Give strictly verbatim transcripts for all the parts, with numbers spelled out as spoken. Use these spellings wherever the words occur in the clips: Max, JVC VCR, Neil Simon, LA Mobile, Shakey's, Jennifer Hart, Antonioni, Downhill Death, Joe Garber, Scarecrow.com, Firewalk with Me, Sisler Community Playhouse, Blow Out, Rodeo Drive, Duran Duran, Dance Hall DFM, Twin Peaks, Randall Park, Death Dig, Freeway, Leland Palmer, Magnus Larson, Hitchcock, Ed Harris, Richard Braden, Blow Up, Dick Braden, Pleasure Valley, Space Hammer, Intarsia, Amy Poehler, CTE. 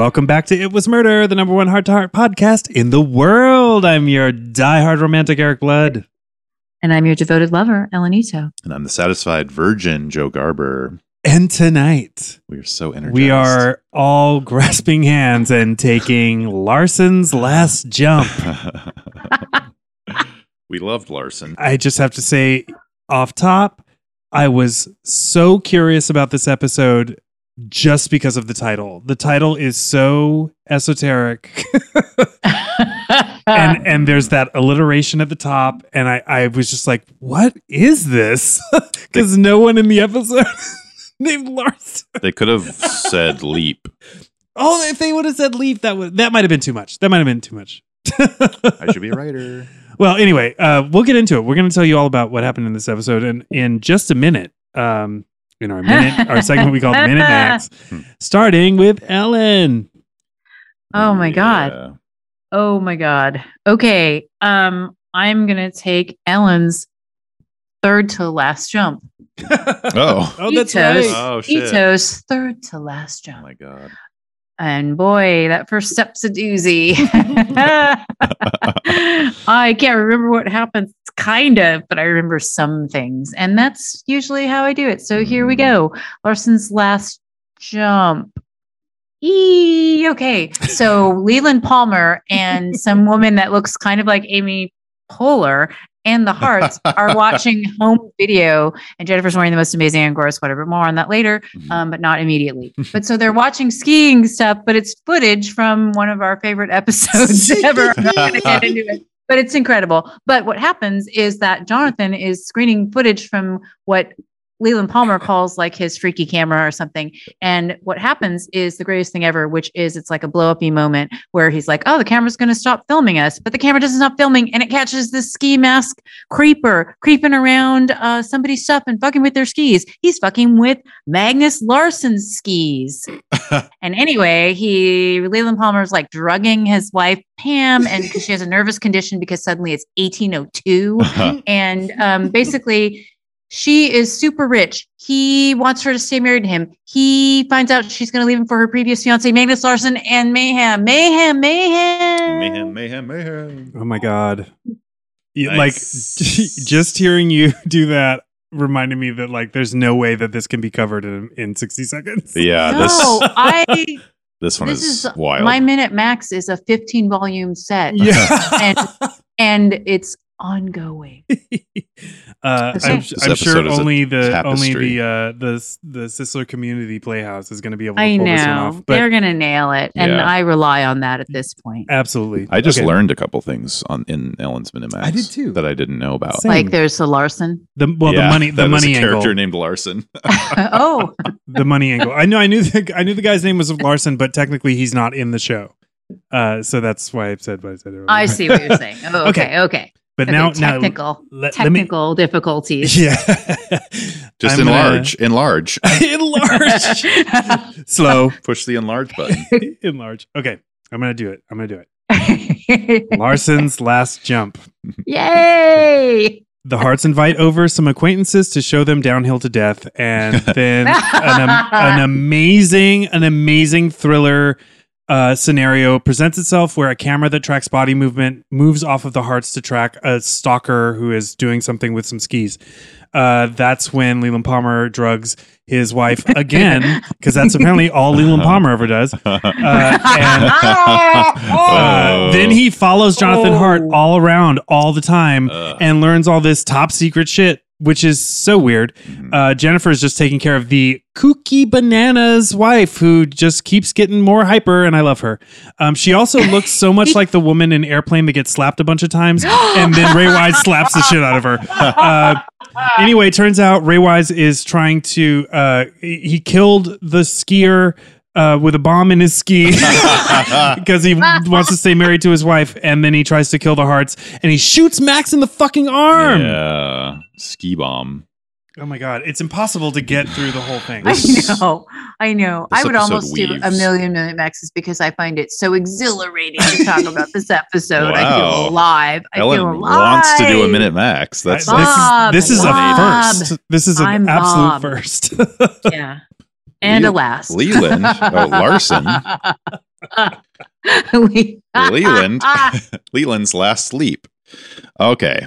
welcome back to It Was Murder, the number one heart-to-heart podcast in the world. I'm your diehard romantic, Eric Blood. And I'm your devoted lover, Elenito. And I'm the satisfied virgin, Joe Garber. And tonight, we are so energized. We are all grasping hands and taking Larson's last jump. We loved Larson. I just have to say, off top, I was so curious about this episode just because of the title. The title is so esoteric. and and there's that alliteration at the top. And I, I was just like, what is this? Because no one in the episode named Larson. They could have said Leap. Oh, if they would have said Leap, that would that might have been too much. That might have been too much. I should be a writer. Well, anyway, uh, we'll get into it. We're going to tell you all about what happened in this episode in, in just a minute. Um, in our minute, our segment we call Minute Acts, starting with Ellen. Oh, my yeah. God. Oh, my God. Okay. Um, I'm going to take Ellen's third to last jump. oh. oh, that's Ito's, right. Oh, shit. Ito's third to last jump. Oh, my God. And boy, that first step's a doozy. I can't remember what happened, kind of, but I remember some things. And that's usually how I do it. So here we go. Larson's last jump. Eee, okay. So Leland Palmer and some woman that looks kind of like Amy Poehler and the Harts are watching home video, and Jennifer's wearing the most amazing Angora sweater. More on that later, um, but not immediately. But so they're watching skiing stuff, but it's footage from one of our favorite episodes ever. I'm going to get into it, but it's incredible. But what happens is that Jonathan is screening footage from what Leland Palmer calls like his freaky camera or something. And what happens is the greatest thing ever, which is it's like a blow up-y moment where he's like, oh, the camera's going to stop filming us, but the camera doesn't stop filming. And it catches this ski mask creeper creeping around uh, somebody's stuff and fucking with their skis. He's fucking with Magnus Larson's skis. And anyway, he Leland Palmer's like drugging his wife, Pam, and because she has a nervous condition because suddenly it's eighteen oh two. Uh-huh. And um, basically, she is super rich. He wants her to stay married to him. He finds out she's going to leave him for her previous fiance, Magnus Larson, and mayhem, mayhem, mayhem, mayhem, mayhem, mayhem. Oh my God! Nice. Like just hearing you do that reminded me that like there's no way that this can be covered in, in sixty seconds. Yeah. No, this, I. This one this is, is wild. My Minute Max is a fifteen volume set. Yeah, and, and it's ongoing. uh okay. i'm, I'm sure only the tapestry. only the uh the the Sisler Community Playhouse is going to be able to I pull know. this one off, but they're gonna nail it, and yeah. I rely on that at this point. Absolutely. I just okay. learned a couple things on in Ellen's Minute Max. I did too, that I didn't know about. Same. Like there's the Larson the well yeah, the money the money angle. Character named Larson. Oh, the money angle. I know I knew the, I knew the guy's name was Larson, but technically he's not in the show, uh so that's why I said what I said earlier. I see what you're saying. Oh, okay, okay, okay. But okay, now, technical, now, let, technical let me, difficulties. Yeah, just I'm enlarge, gonna, enlarge, enlarge. Slow. Push the enlarge button. Enlarge. Okay, I'm gonna do it. I'm gonna do it. Larson's last jump. Yay! The Harts invite over some acquaintances to show them downhill to death, and then an, um, an amazing, an amazing thriller. Uh, scenario presents itself where a camera that tracks body movement moves off of the Harts to track a stalker who is doing something with some skis. Uh, that's when Leland Palmer drugs his wife again, because that's apparently all Leland Palmer ever does. Uh, and, uh, then he follows Jonathan Hart all around all the time and learns all this top secret shit, which is so weird. Uh, Jennifer is just taking care of the kooky banana's wife who just keeps getting more hyper, and I love her. Um, she also looks so much like the woman in Airplane that gets slapped a bunch of times, and then Ray Wise slaps the shit out of her. Uh, anyway, turns out Ray Wise is trying to... Uh, he killed the skier uh, with a bomb in his ski because he wants to stay married to his wife, and then he tries to kill the Harts, and he shoots Max in the fucking arm! Yeah... Ski bomb. Oh my God. It's impossible to get through the whole thing. I know. I know. I would almost weaves. do a million Minute Maxes because I find it so exhilarating to talk about this episode. Wow. I feel alive. I Ellen feel alive. wants to do a Minute Max. That's Bob, this is, this is Bob. a first. This is an I'm absolute Bob. first. Yeah. And Le- alas. Leland. Oh, Larson. Uh, we, Leland. Leland's last leap. Okay.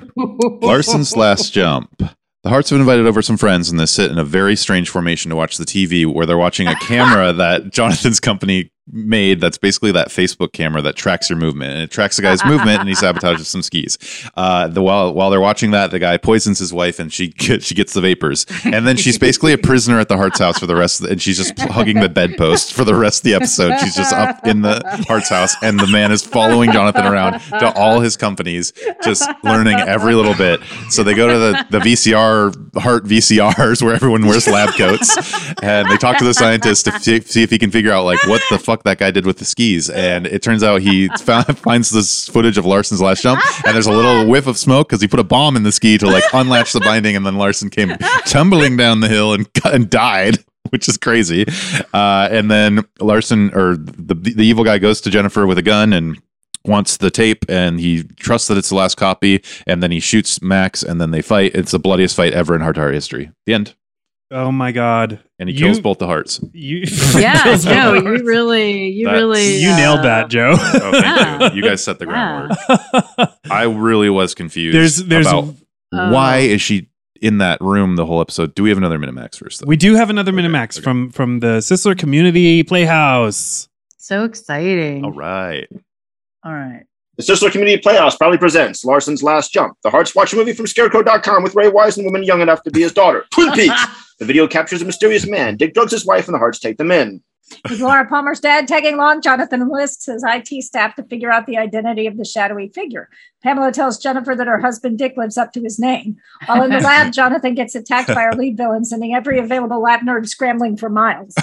Larson's last jump. The Harts have invited over some friends and they sit in a very strange formation to watch the T V, where they're watching a camera that Jonathan's company made that's basically that Facebook camera that tracks your movement, and it tracks the guy's movement and he sabotages some skis. Uh, the while while they're watching that, the guy poisons his wife and she she gets the vapors, and then she's basically a prisoner at the Hart's house for the rest of the, and she's just hugging the bedpost for the rest of the episode. She's just up in the Hart's house, and the man is following Jonathan around to all his companies, just learning every little bit. So they go to the, the V C R Hart V C Rs where everyone wears lab coats, and they talk to the scientist to f- see if he can figure out like what the fuck that guy did with the skis, and it turns out he found, finds this footage of Larson's last jump, and there's a little whiff of smoke because he put a bomb in the ski to like unlatch the binding, and then Larson came tumbling down the hill and and died, which is crazy. Uh, and then Larson, or the the evil guy, goes to Jennifer with a gun and wants the tape, and he trusts that it's the last copy, and then he shoots Max, and then they fight. It's the bloodiest fight ever in Hart Hart history. The end. Oh my God! And he you, kills both the Harts. You, yeah, Joe, no, you really, you That's, really, you uh, nailed that, Joe. Oh, thank yeah. you. You guys set the groundwork. Yeah. I really was confused. There's, there's, about uh, why is she in that room the whole episode? Do we have another Minute Max first? Though? We do have another okay, Minute Max okay. from from the Sisler Community Playhouse. So exciting! All right, all right. The Sisler Community Playhouse proudly presents Larson's Last Jump. The Harts watch a movie from Scarecrow dot com with Ray Wise and a woman young enough to be his daughter, Twin Peaks. The video captures a mysterious man. Dick drugs his wife and the Harts take them in. With Laura Palmer's dad tagging along, Jonathan enlists his I T staff to figure out the identity of the shadowy figure. Pamela tells Jennifer that her husband Dick lives up to his name. While in the lab, Jonathan gets attacked by our lead villain, sending every available lab nerd scrambling for miles.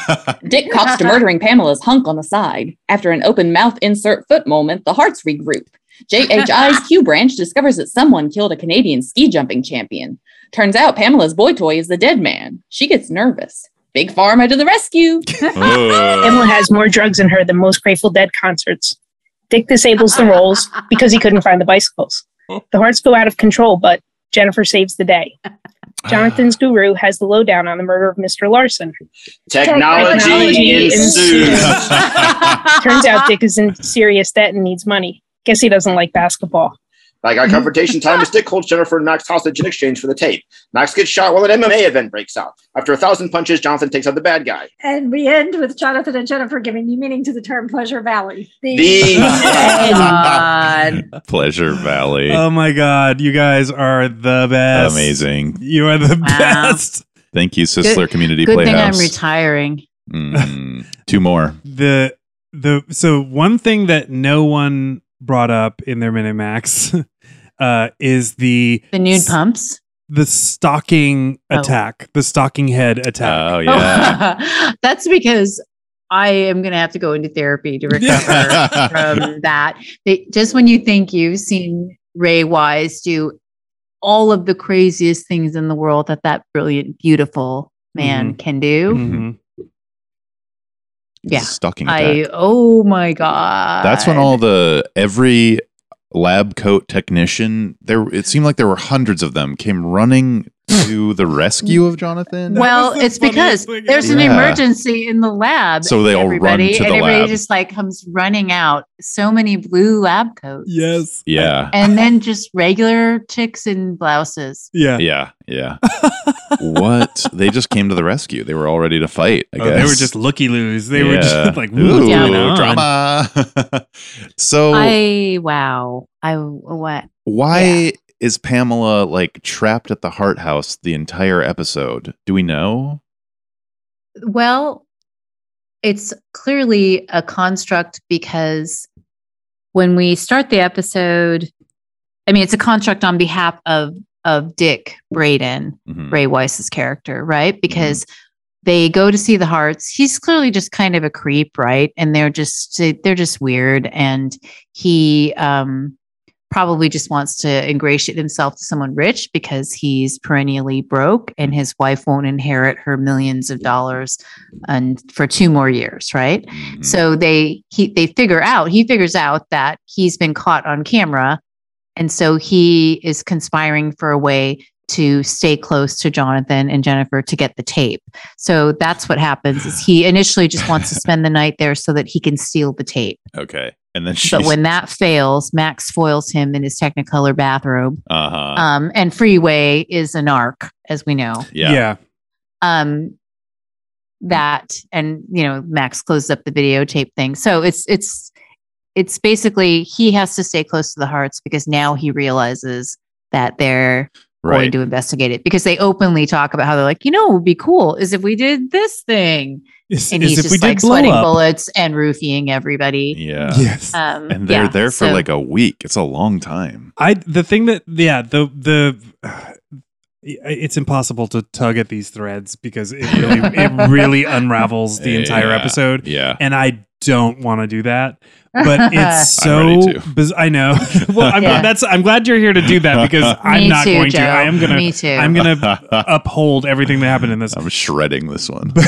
Dick cops to murdering Pamela's hunk on the side. After an open mouth insert foot moment, the Harts regroup. J H I's Q branch discovers that someone killed a Canadian ski jumping champion. Turns out Pamela's boy toy is the dead man. She gets nervous. Big Pharma to the rescue. Oh. Emma has more drugs in her than most Grateful Dead concerts. Dick disables the rolls because he couldn't find the bicycles. The Harts go out of control, but Jennifer saves the day. Jonathan's guru has the lowdown on the murder of Mister Larson. Technology, Technology ensues. ensues. Turns out Dick is in serious debt and needs money. Guess he doesn't like basketball. Like our confrontation time, as Dick holds Jennifer and Max hostage in exchange for the tape. Max gets shot while an M M A event breaks out. After a thousand punches, Jonathan takes out the bad guy. And we end with Jonathan and Jennifer giving new meaning to the term Pleasure Valley. The, the God. Pleasure Valley. Oh my God. You guys are the best. Amazing. You are the wow. best. Thank you, Sisler good, Community good Playhouse. Good thing I'm retiring. Mm, two more. The the So one thing that no one brought up in their Minute Max uh, is the the nude s- pumps, the stocking oh. attack, the stocking head attack. Oh yeah, that's because I am going to have to go into therapy to recover from that. They, just when you think you've seen Ray Wise do all of the craziest things in the world that that brilliant, beautiful man mm-hmm. can do. Mm-hmm. Yeah. Stocking attack. I, oh my God. That's when all the, every lab coat technician, there, it seemed like there were hundreds of them, came running to the rescue of Jonathan. Well, it's because there's an yeah. emergency in the lab. So they all run to the lab. And everybody just like comes running out. So many blue lab coats. Yes. Yeah. And then just regular chicks in blouses. Yeah. Yeah. Yeah. What? They just came to the rescue. They were all ready to fight, I guess. Oh, they were just looky-loos. They yeah. were just like, ooh, yeah, drama. So. I, wow. I, what? Why? Yeah. Is Pamela like trapped at the Hart house the entire episode? Do we know? Well, it's clearly a construct because when we start the episode, I mean, it's a construct on behalf of, of Dick Braden, mm-hmm. Ray Wise's character, right? Because mm-hmm. they go to see the Harts. He's clearly just kind of a creep, right? And they're just, they're just weird. And he, um, probably just wants to ingratiate himself to someone rich because he's perennially broke and his wife won't inherit her millions of dollars and for two more years, right? Mm-hmm. So they he they figure out, he figures out that he's been caught on camera, and so he is conspiring for a way to stay close to Jonathan and Jennifer to get the tape. So that's what happens, is he initially just wants to spend the night there so that he can steal the tape. Okay. And then she's... But when that fails, Max foils him in his Technicolor bathrobe. Uh-huh. Um, and Freeway is a narc, as we know. Yeah. yeah. Um, that, and, you know, Max closes up the videotape thing. So it's, it's, it's basically, he has to stay close to the Harts because now he realizes that they're right. going to investigate it, because they openly talk about how they're like, you know, what would be cool is if we did this thing. Is, and is he's just like sweating up. bullets and roofying everybody. Yeah. Yes. Um, and they're yeah, there for so. like a week. It's a long time. I, the thing that, yeah, the, the, uh, it's impossible to tug at these threads because it really, it really unravels the entire yeah, episode. Yeah. And I don't want to do that, but it's so, biz- I know. well, I'm, yeah. that's, I'm glad you're here to do that because I'm Me not too, going Joe. to, I am going to, Me too. I'm going to uphold everything that happened in this. I'm shredding this one, but,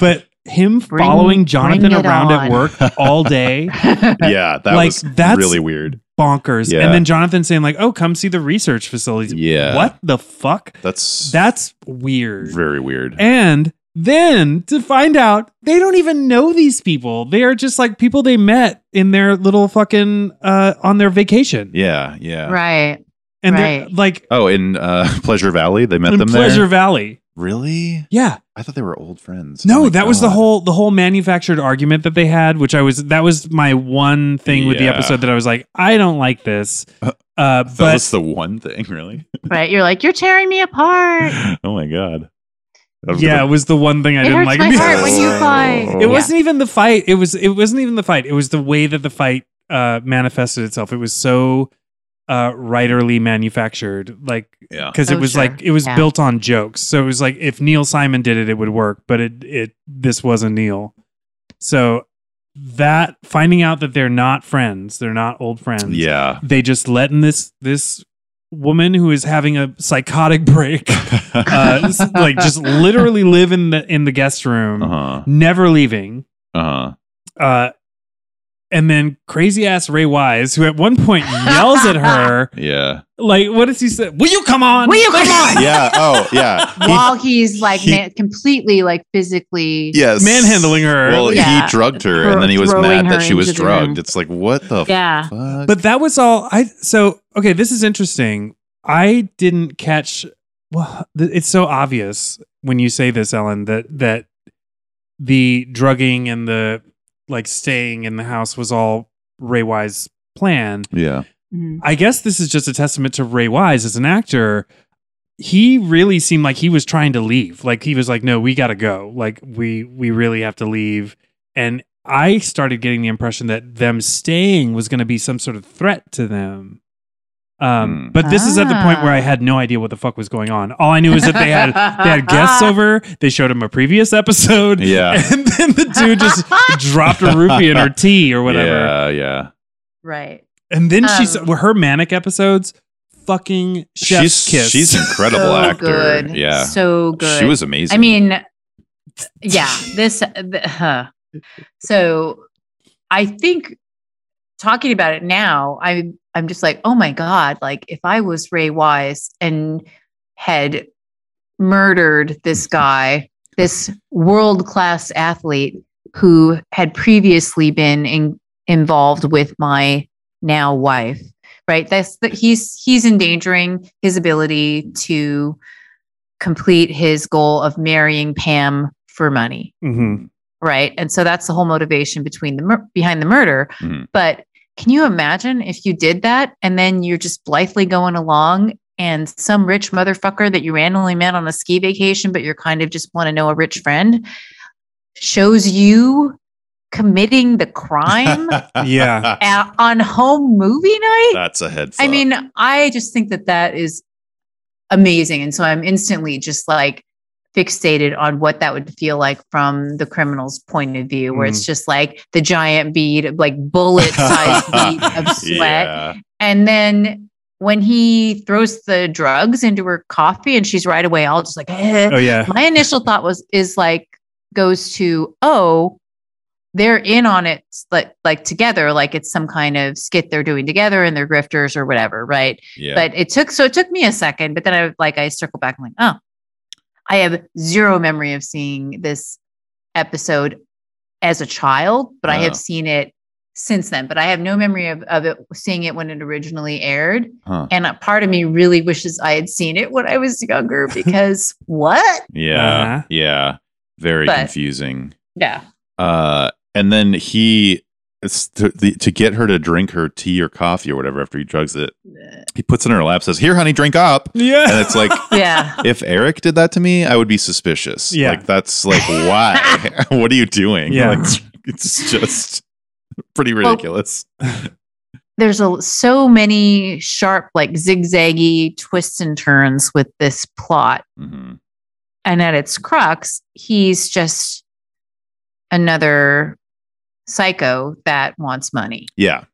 but him bring, following Jonathan around on. at work all day. yeah. That like, was that's, really weird. Bonkers. Yeah. And then Jonathan saying like, oh, come see the research facilities. Yeah. What the fuck? That's that's weird. Very weird. And then to find out they don't even know these people. They are just like people they met in their little fucking uh on their vacation. Yeah. Yeah. Right. And right. they're like, oh, in uh Pleasure Valley, they met in them Pleasure there. Pleasure Valley. Really? Yeah. I thought they were old friends. No, oh that God. was the whole the whole manufactured argument that they had, which I was that was my one thing yeah. with the episode that I was like, I don't like this. Uh, uh, but that was the one thing, really. Right? You're like, you're tearing me apart. oh my God. Yeah, gonna... it was the one thing I it didn't hurts like. My heart when you fight. It wasn't yeah. even the fight. It was it wasn't even the fight. It was the way that the fight uh, manifested itself. It was so. Uh, writerly manufactured, like, because yeah. it was oh, sure. like it was yeah. built on jokes. So it was like if Neil Simon did it, it would work. But it it this wasn't Neil. So that finding out that they're not friends, they're not old friends. Yeah, they just letting this this woman who is having a psychotic break, uh, like just literally live in the in the guest room, uh-huh. never leaving. Uh-huh. Uh. And then crazy ass Ray Wise, who at one point yells at her. Yeah. Like, what does he say? Will you come on? Will you come on? yeah. Oh, yeah. While he, he's like he, man, completely like physically yes. manhandling her. Well, yeah. he drugged her Thro- and then he was mad that she was drugged. It's like, what the yeah. fuck? But that was all. I So, okay, this is interesting. I didn't catch. Well, th- it's so obvious when you say this, Ellen, that that the drugging and the. Like staying in the house was all Ray Wise's plan. Yeah. Mm-hmm. I guess this is just a testament to Ray Wise as an actor. He really seemed like he was trying to leave. Like he was like, no, we got to go. Like we, we really have to leave. And I started getting the impression that them staying was going to be some sort of threat to them. Um, but this ah. is at the point where I had no idea what the fuck was going on. All I knew is that they had they had guests over. They showed him a previous episode. Yeah, and then the dude just dropped a rupee in her tea or whatever. Yeah, yeah, right. And then um, she her manic episodes, fucking chef's she's, kiss. She's an incredible so actor. Good. Yeah, so good. She was amazing. I mean, yeah. This uh, so I think talking about it now, I. I'm just like, oh my God, like if I was Ray Wise and had murdered this guy, this world-class athlete who had previously been in, involved with my now wife, right? That's the, he's, he's endangering his ability to complete his goal of marrying Pam for money. Mm-hmm. Right. And so that's the whole motivation between the mur- behind the murder. Mm-hmm. But can you imagine if you did that and then you're just blithely going along and some rich motherfucker that you randomly met on a ski vacation, but you're kind of just want to know a rich friend, shows you committing the crime yeah. at, on home movie night? That's a head fuck. I mean, I just think that that is amazing. And so I'm instantly just like fixated on what that would feel like from the criminal's point of view, where mm. it's just like the giant bead, like bullet-sized bead of sweat. Yeah. And then when he throws the drugs into her coffee and she's right away all just like, eh. Oh, yeah. My initial thought was, is like, goes to, oh, they're in on it, like, like together, like it's some kind of skit they're doing together and they're grifters or whatever. Right. Yeah. But it took, so it took me a second, but then I like, I circle back and like, oh, I have zero memory of seeing this episode as a child, but oh. I have seen it since then, but I have no memory of, of it, seeing it when it originally aired. Huh. And a part of me really wishes I had seen it when I was younger because what? Yeah. Uh, yeah. Very but, confusing. Yeah. Uh, and then he, it's to, the, to get her to drink her tea or coffee or whatever after he drugs it, he puts it in her lap, says, "Here, honey, drink up." Yeah. And it's like, yeah. If Eric did that to me, I would be suspicious. Yeah. Like, that's like, why? What are you doing? Yeah. Like, it's just pretty ridiculous. Well, there's a, so many sharp, like zigzaggy twists and turns with this plot. Mm-hmm. And at its crux, he's just another psycho that wants money. Yeah.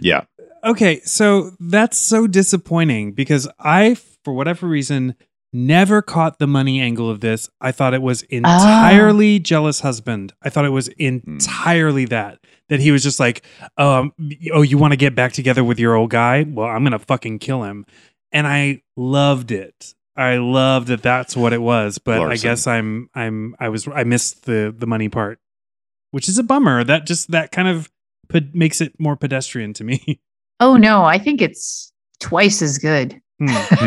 Yeah. Okay. So that's so disappointing because I, for whatever reason, never caught the money angle of this. I thought it was entirely oh. jealous husband. I thought it was entirely that, that he was just like, um, oh, you want to get back together with your old guy? Well, I'm going to fucking kill him. And I loved it. I love that that's what it was, but Larson. I guess I'm I'm I was I missed the the money part, which is a bummer. That just that kind of put, makes it more pedestrian to me. Oh no, I think it's twice as good. because,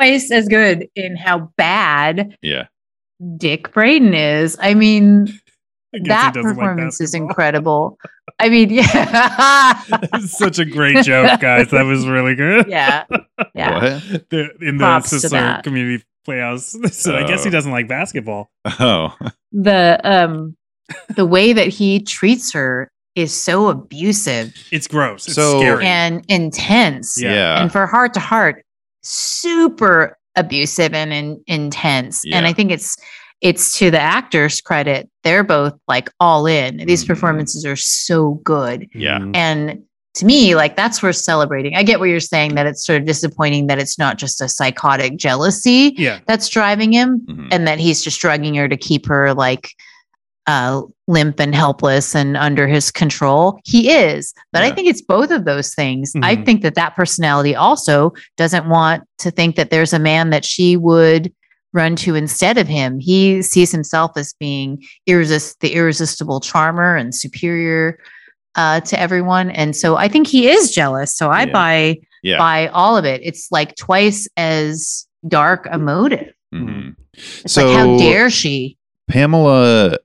twice as good in how bad yeah. Dick Braden is. I mean, that performance like is incredible. I mean, yeah. That's such a great joke, guys. That was really good. Yeah. Yeah. What? The, in the Sisler Community Playhouse. So oh. I guess he doesn't like basketball. Oh. The um the way that he treats her is so abusive. It's gross. It's so scary. And intense. Yeah. yeah. And for Heart to Heart, super abusive and, and intense. Yeah. And I think it's It's to the actor's credit. They're both like all in. These performances are so good. Yeah. And to me, like that's worth celebrating. I get what you're saying that it's sort of disappointing that it's not just a psychotic jealousy yeah. that's driving him mm-hmm. and that he's just drugging her to keep her like uh, limp and helpless and under his control. He is. But yeah. I think it's both of those things. Mm-hmm. I think that that personality also doesn't want to think that there's a man that she would run to instead of him. He sees himself as being irresist- the irresistible charmer and superior uh, to everyone. And so I think he is jealous. So I yeah. buy, yeah. buy all of it. It's like twice as dark a motive. Mm-hmm. It's so like, how dare she? Pamela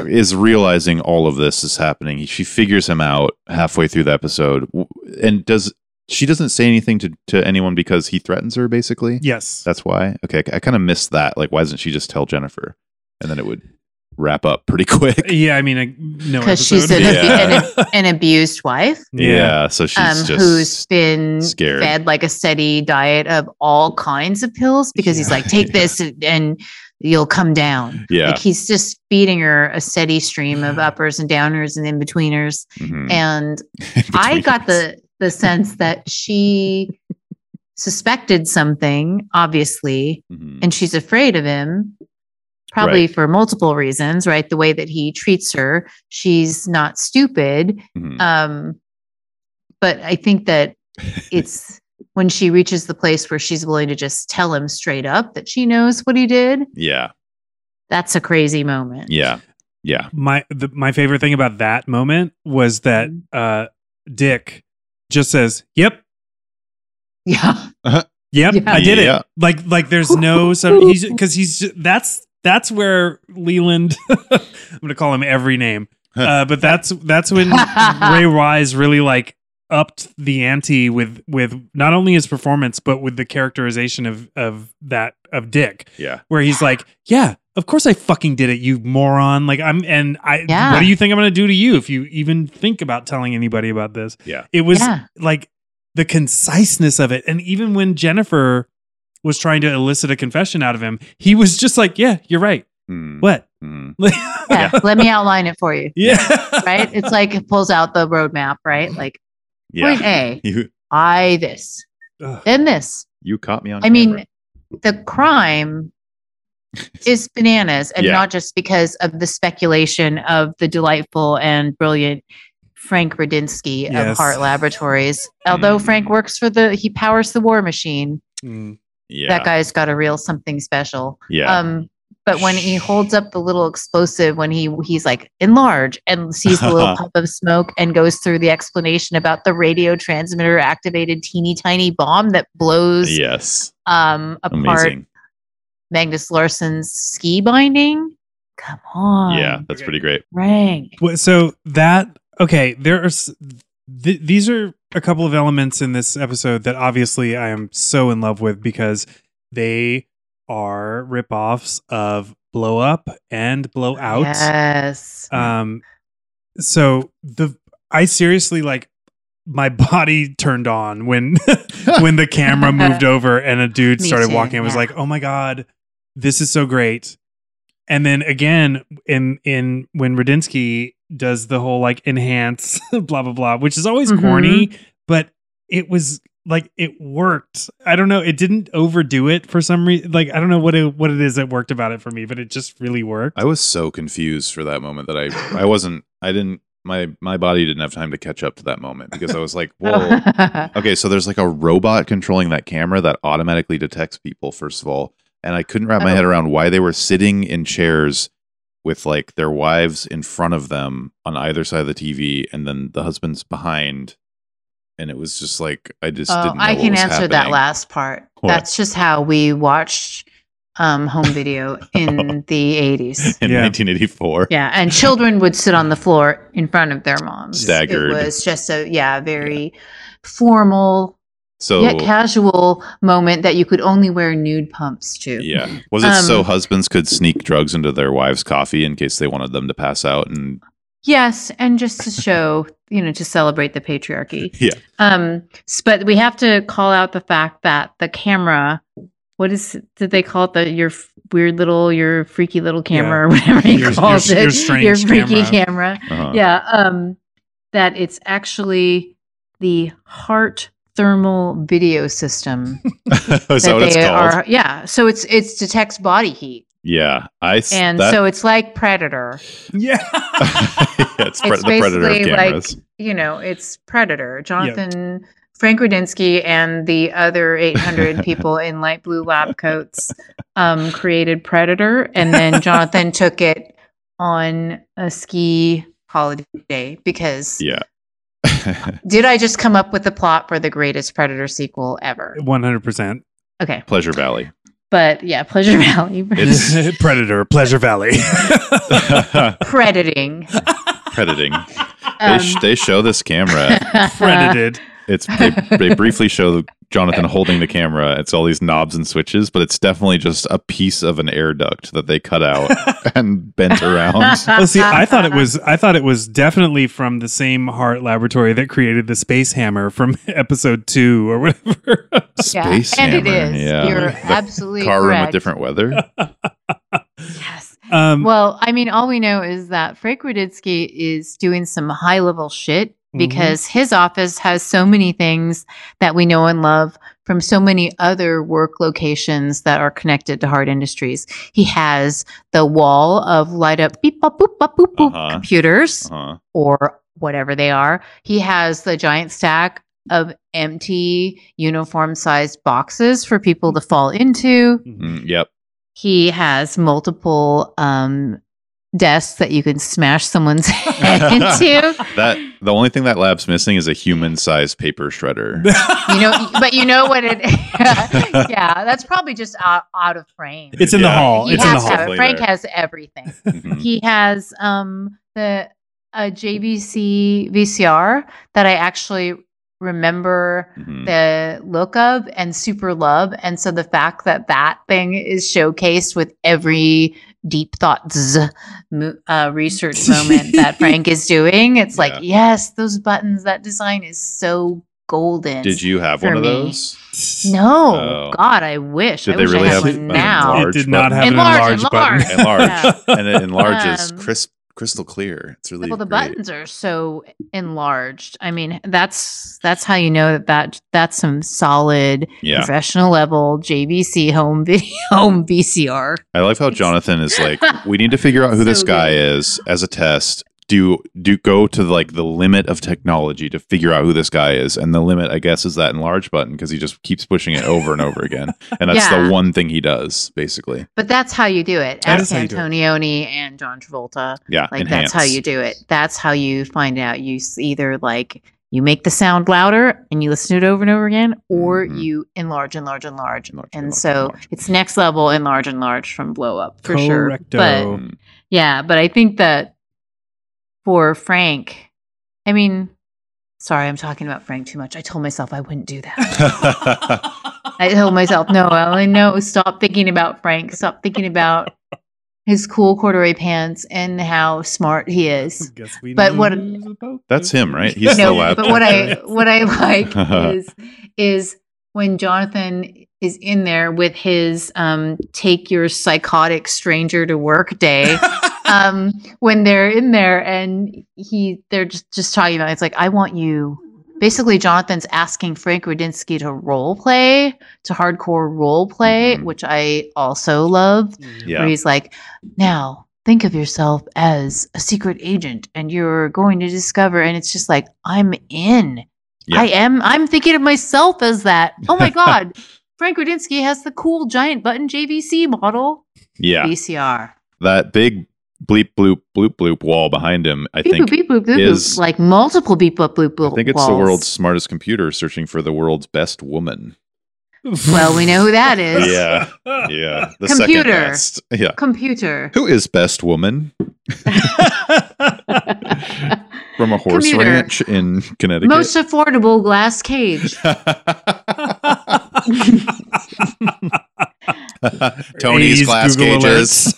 is realizing all of this is happening. She figures him out halfway through the episode and does... She doesn't say anything to, to anyone because he threatens her, basically? Yes. That's why? Okay, I, I kind of missed that. Like, why doesn't she just tell Jennifer? And then it would wrap up pretty quick. Yeah, I mean, a, no Because she's an, yeah. ab- an, an abused wife. Yeah, yeah so she's um, just who's been scared. Fed, like, a steady diet of all kinds of pills because yeah. he's like, take yeah. this and, and you'll come down. Yeah. Like, he's just feeding her a steady stream of uppers and downers and in-betweeners. Mm-hmm. And in-betweeners. I got the... the sense that she suspected something, obviously, mm-hmm. and she's afraid of him, probably right. for multiple reasons, right? The way that he treats her, she's not stupid. Mm-hmm. Um, but I think that it's when she reaches the place where she's willing to just tell him straight up that she knows what he did. Yeah. That's a crazy moment. Yeah. Yeah. My, the, my favorite thing about that moment was that uh, Dick just says, "Yep, yeah, uh-huh. yep, yeah. I did it." Yeah. Like, like there's no some he's because he's just, that's that's where Leland. I'm gonna call him every name, uh, but that's that's when Ray Wise really like upped the ante with with not only his performance but with the characterization of of that of Dick. Yeah, where he's like, "Yeah, of course I fucking did it, you moron." Like I'm, and I, yeah. what do you think I'm going to do to you if you even think about telling anybody about this? Yeah. It was yeah. like the conciseness of it. And even when Jennifer was trying to elicit a confession out of him, he was just like, yeah, you're right. Mm. What? Mm. yeah. Let me outline it for you. Yeah. Right. It's like, it pulls out the roadmap, right? Like yeah. point A, you, I this, ugh. Then this. You caught me on I camera. mean, the crime is bananas, and yeah. not just because of the speculation of the delightful and brilliant Frank Rudinsky yes. of Hart Laboratories. Although mm. Frank works for the, he powers the war machine. Mm. Yeah. That guy's got a real something special. Yeah. Um, but when he holds up the little explosive, when he he's like, enlarge, and sees the little puff of smoke and goes through the explanation about the radio transmitter activated teeny tiny bomb that blows yes. um, apart Amazing. Magnus Larson's ski binding. Come on. Yeah, that's pretty great. Right. So that, okay, there are, th these are a couple of elements in this episode that obviously I am so in love with, because they are ripoffs of Blow Up and Blow Out. Yes. Um, so the, I seriously, like, my body turned on when, when the camera moved over and a dude started too, walking. I was yeah. like, oh my God, this is so great. And then again, in, in, when Rudinsky does the whole like enhance blah, blah, blah, which is always mm-hmm. corny, but it was like, it worked. I don't know. It didn't overdo it for some reason. Like, I don't know what it, what it is that worked about it for me, but it just really worked. I was so confused for that moment that I, I wasn't, I didn't, my, my body didn't have time to catch up to that moment, because I was like, whoa, okay. So there's like a robot controlling that camera that automatically detects people, first of all. And I couldn't wrap my oh. head around why they were sitting in chairs with like their wives in front of them on either side of the T V, and then the husband's behind. And it was just like, I just oh, didn't know I what can was answer happening. That last part. What? That's just how we watched um, home video in the eighties. In yeah. nineteen eighty-four. Yeah. And children would sit on the floor in front of their moms. Staggered. It was just a, yeah, very yeah. formal, so yet casual moment that you could only wear nude pumps to. Yeah. Was it um, so husbands could sneak drugs into their wives' coffee in case they wanted them to pass out? And yes, and just to show, you know, to celebrate the patriarchy. Yeah. Um, but we have to call out the fact that the camera, what is, did they call it the, your weird little, your freaky little camera yeah. or whatever you called it. Your strange your freaky camera. camera. Uh-huh. Yeah. Um, that it's actually the Hart thermal video system. Is that, that what it's called? Are, yeah. So it's, it's detects body heat. Yeah. I, and that, so it's like Predator. Yeah. yeah it's, pre it's the Predator of cameras. Like, you know, it's Predator. Jonathan, yep. Frank Rudinsky, and the other eight hundred people in light blue lab coats um, created Predator. And then Jonathan took it on a ski holiday because. Yeah. Did I just come up with the plot for the greatest Predator sequel ever? one hundred percent. Okay. Pleasure Valley. But yeah, Pleasure Valley. It's Predator, Pleasure Valley. Predating. Predating. Um, they, sh they show this camera. Predated. It's, they, they briefly show Jonathan holding the camera. It's all these knobs and switches, but it's definitely just a piece of an air duct that they cut out and bent around. Well, see, I thought it was, I thought it was definitely from the same Hart Laboratory that created the Space Hammer from episode two or whatever. Space yeah. Hammer. And it is. Yeah. You're the absolutely car correct. Room with different weather. Yes. Um, well, I mean, all we know is that Frank Rudinsky is doing some high level shit, because mm-hmm. his office has so many things that we know and love from so many other work locations that are connected to Hart Industries. He has the wall of light up beep, bop, boop, bop, boop, boop, uh-huh. computers uh-huh. or whatever they are. He has the giant stack of empty uniform sized boxes for people to fall into. Mm-hmm. Yep. He has multiple um, desks that you can smash someone's head into. That the only thing that lab's missing is a human-sized paper shredder. You know, but you know what it? Yeah, that's probably just out, out of frame. It's in yeah. the hall. You it's in the hall. It. Frank has everything. Mm-hmm. He has um the a J V C V C R that I actually remember mm-hmm. the look of and super love, and so the fact that that thing is showcased with every deep thoughts uh, research moment that Frank is doing. It's yeah. like, yes, those buttons, that design is so golden. Did you have one of me. Those? No. Oh. God, I wish. Did I they wish really I had have one now. It did not have enlarge, an enlarge, enlarge button. Enlarge. Yeah. And it enlarges um, crisp crystal clear. It's really well. The great. Buttons are so enlarged. I mean, that's that's how you know that, that that's some solid yeah. professional level J V C home video, home V C R. I love how Jonathan is like, we need to figure out who so this guy good. is as a test. Do do go to like the limit of technology to figure out who this guy is, and the limit, I guess, is that enlarge button because he just keeps pushing it over and over again, and that's yeah. the one thing he does basically. But that's how you do it. Ask Antonioni and John Travolta. Yeah, like enhance. That's how you do it. That's how you find out. You either like you make the sound louder and you listen to it over and over again, or mm-hmm. you enlarge, enlarge, enlarge, enlarge and enlarge, so enlarge. It's next level enlarge, enlarge from Blow Up for Correcto. sure. But yeah, but I think that. For Frank, I mean, sorry, I'm talking about Frank too much. I told myself I wouldn't do that. I told myself, no, Ellen, no, stop thinking about Frank. Stop thinking about his cool corduroy pants and how smart he is. Guess we but what that's him, right? He's no, the lab. But what I what I like is is when Jonathan is in there with his um, take your psychotic stranger to work day. Um, when they're in there and he, they're just, just talking about, it. It's like, I want you, basically Jonathan's asking Frank Rudinsky to role play, to hardcore role play, mm-hmm. which I also love. Yeah. Where he's like, now think of yourself as a secret agent and you're going to discover, and it's just like, I'm in, yeah. I am, I'm thinking of myself as that. Oh my God. Frank Rudinsky has the cool giant button J V C model. Yeah. V C R. That big, bleep bloop bloop bloop wall behind him. I beep, think beep, bloop, bloop, is bloop. Like multiple beep bloop bloop bloop. I think it's walls. The world's smartest computer searching for the world's best woman. Well, we know who that is. Yeah, yeah. The computer. Second best. Yeah. Computer. Who is best woman? From a horse computer. Ranch in Connecticut. Most affordable glass cage. Tony's He's glass Google cages.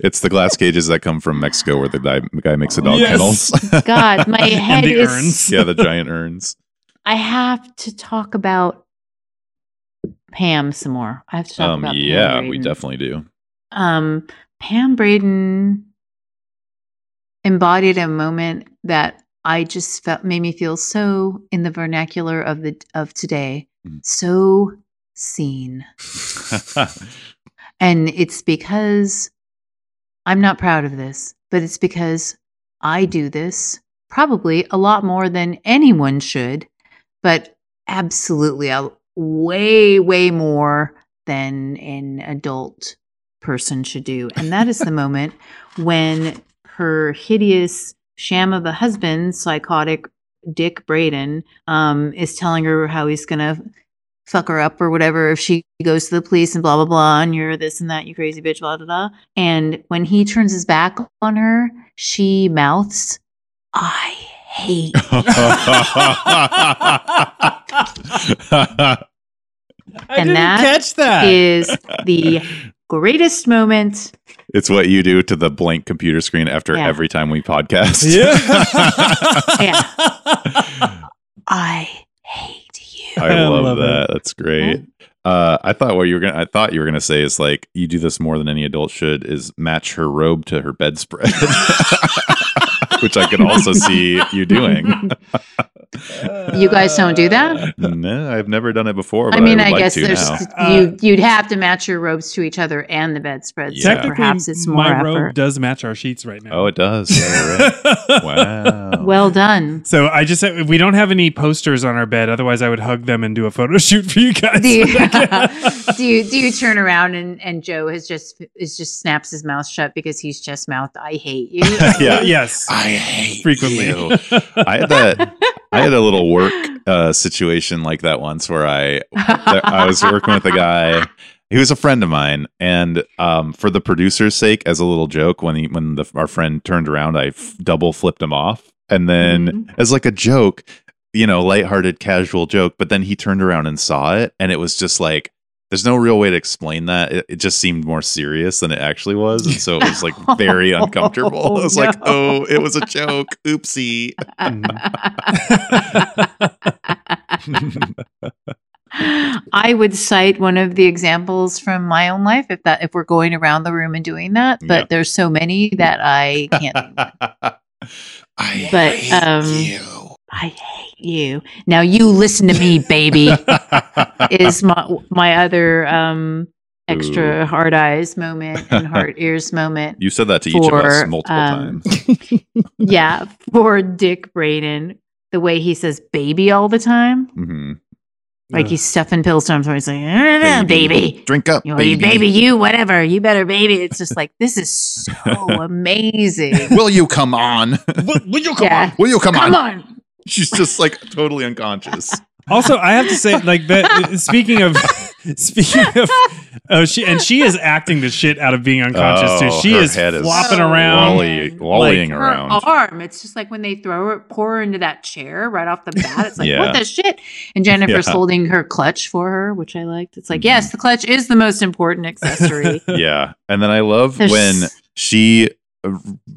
It's the glass cages that come from Mexico where the guy, the guy makes the dog yes. kennels. God, my head and the is urns. Yeah, the giant urns. I have to talk about Pam some more. I have to talk um, about yeah, Pam. Yeah, we definitely do. Um, Pam Braden embodied a moment that I just felt made me feel so in the vernacular of the of today, mm. so seen. And it's because I'm not proud of this, but it's because I do this probably a lot more than anyone should, but absolutely a way, way more than an adult person should do. And that is the moment when her hideous sham of a husband, psychotic Dick Braden, um, is telling her how he's going to fuck her up or whatever if she goes to the police and blah, blah, blah, and you're this and that, you crazy bitch, blah, blah, blah. And when he turns his back on her, she mouths, I hate I and didn't that catch that. Is the greatest moment. It's what you do to the blank computer screen after yeah. every time we podcast. Yeah. yeah. I hate I, I love, love that. It. That's great. Uh, I thought what you were gonna. I thought you were gonna say is like you do this more than any adult should. Is match her robe to her bedspread, which I could also see you doing. You guys don't do that? No, I've never done it before. But I mean, I, I guess like there's now. you. You'd have to match your robes to each other and the bedspread. Yeah. So technically, perhaps it's more. My effort. robe does match our sheets right now. Oh, it does. Yeah, right. Wow. Well done. So I just said we don't have any posters on our bed. Otherwise, I would hug them and do a photo shoot for you guys. Do you, do, you do you turn around and and Joe has just is just snaps his mouth shut because he's just mouthed I hate you. yeah. Yes. I hate frequently. You. I had that. I had a little work uh, situation like that once where I I was working with a guy. He was a friend of mine, and um, for the producer's sake, as a little joke, when he, when the, our friend turned around, I f- double flipped him off, and then mm-hmm. as like a joke, you know, lighthearted, casual joke. But then he turned around and saw it, and it was just like. There's no real way to explain that. It, it just seemed more serious than it actually was. And so it was like very uncomfortable. Oh, I was no. like, oh, it was a joke. Oopsie. I would cite one of the examples from my own life if that if we're going around the room and doing that, but yeah. there's so many that I can't. I but, hate um, you. I hate you. Now you listen to me, baby. Is my my other um, extra Ooh. hard eyes moment and hard ears moment. You said that to for, each of us multiple um, times. Yeah, for Dick Braden, the way he says "baby" all the time. Mm-hmm. Like he's stuffing pills sometimes, he's like, I don't know, baby. Drink up, you know, baby. Baby, you, whatever. You better, baby. It's just like, this is so amazing. Will you come on? Will, will you come yeah. on? Will you come, come on? on? She's just like totally unconscious. Also, I have to say, like that. Speaking of, speaking of, oh, she and she is acting the shit out of being unconscious oh, too. She is flopping is around, wally, wallying like, around. Her arm. It's just like when they throw her, pour her into that chair right off the bat. It's like yeah. what the shit. And Jennifer's yeah. holding her clutch for her, which I liked. It's like mm-hmm. yes, the clutch is the most important accessory. Yeah, and then I love There's when she.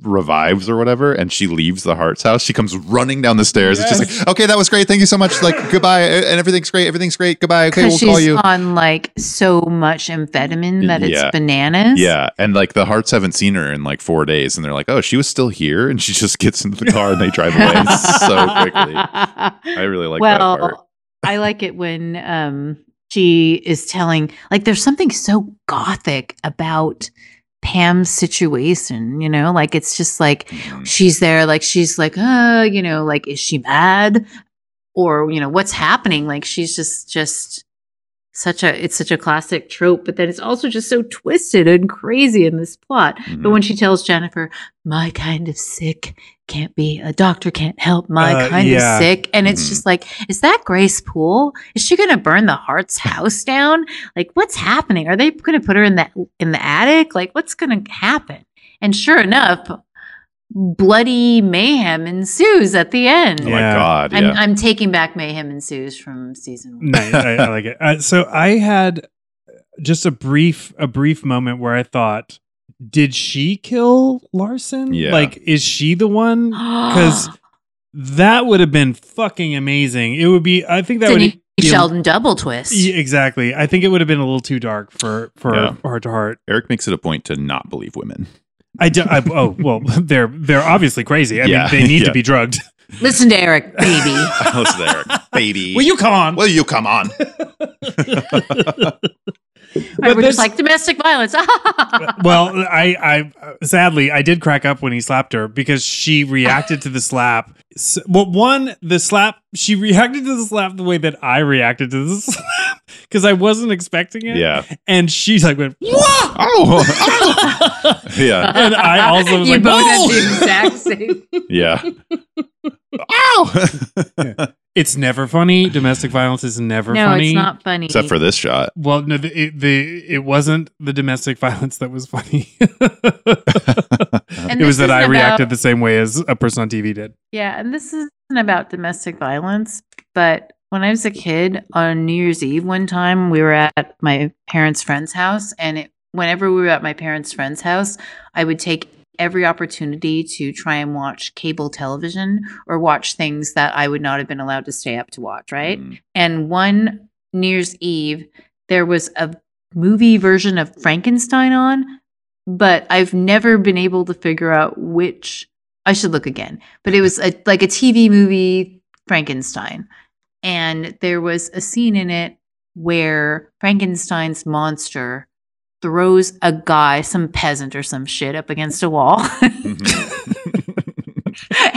revives or whatever and she leaves the Hart's house. She comes running down the stairs. Yes. It's just like, okay, that was great, thank you so much, like goodbye, and everything's great, everything's great, goodbye, okay, we'll call you. She's on like so much amphetamine that yeah. it's bananas. Yeah, and like the Hart's haven't seen her in like four days and they're like, oh, she was still here, and she just gets into the car and they drive away so quickly. I really like well, that part. I like it when um she is telling, like, there's something so gothic about Pam's situation, you know, like it's just like mm-hmm. she's there, like she's like, uh, you know, like is she mad, or you know what's happening? Like she's just, just such a, it's such a classic trope, but then it's also just so twisted and crazy in this plot. Mm-hmm. But when she tells Jennifer, "My kind of sick can't be a doctor, can't help my uh, kind yeah. of sick," and mm-hmm. it's just like, is that Grace Poole? Is she going to burn the Hart's house down? Like, what's happening? Are they going to put her in the in the attic? Like, what's going to happen? And sure enough, bloody mayhem ensues at the end. Oh my yeah. god! Yeah. I'm, I'm taking back mayhem ensues from season one. Nice, I, I like it. Uh, so I had just a brief a brief moment where I thought, did she kill Larson? Yeah. Like, is she the one? Because that would have been fucking amazing. It would be. I think that would be Sheldon double twist. Yeah, exactly. I think it would have been a little too dark for for yeah. Heart to Heart. Eric makes it a point to not believe women. I do. I, oh well, they're they're obviously crazy. I yeah. mean, they need yeah. to be drugged. Listen to Eric, baby. Listen to Eric, baby. Will you come on? Will you come on? Right, we're just like domestic violence. Well, I, I sadly I did crack up when he slapped her because she reacted to the slap. So, well, one, the slap, she reacted to the slap the way that I reacted to the slap because I wasn't expecting it. Yeah, and she's like, went, "Whoa!" Oh, oh. Yeah, and I also was you like, both oh. had the exact same. Yeah. Ow! Yeah. It's never funny. Domestic violence is never no, funny. No, it's not funny. Except for this shot. Well, no, the, it, the, it wasn't the domestic violence that was funny. It was that I about, reacted the same way as a person on T V did. Yeah, and this isn't about domestic violence, but when I was a kid, on New Year's Eve one time, we were at my parents' friend's house, and it, whenever we were at my parents' friend's house, I would take every opportunity to try and watch cable television or watch things that I would not have been allowed to stay up to watch, right? Mm. And one New Year's Eve, there was a movie version of Frankenstein on, but I've never been able to figure out which, I should look again, but it was a, like a T V movie Frankenstein. And there was a scene in it where Frankenstein's monster throws a guy, some peasant or some shit, up against a wall.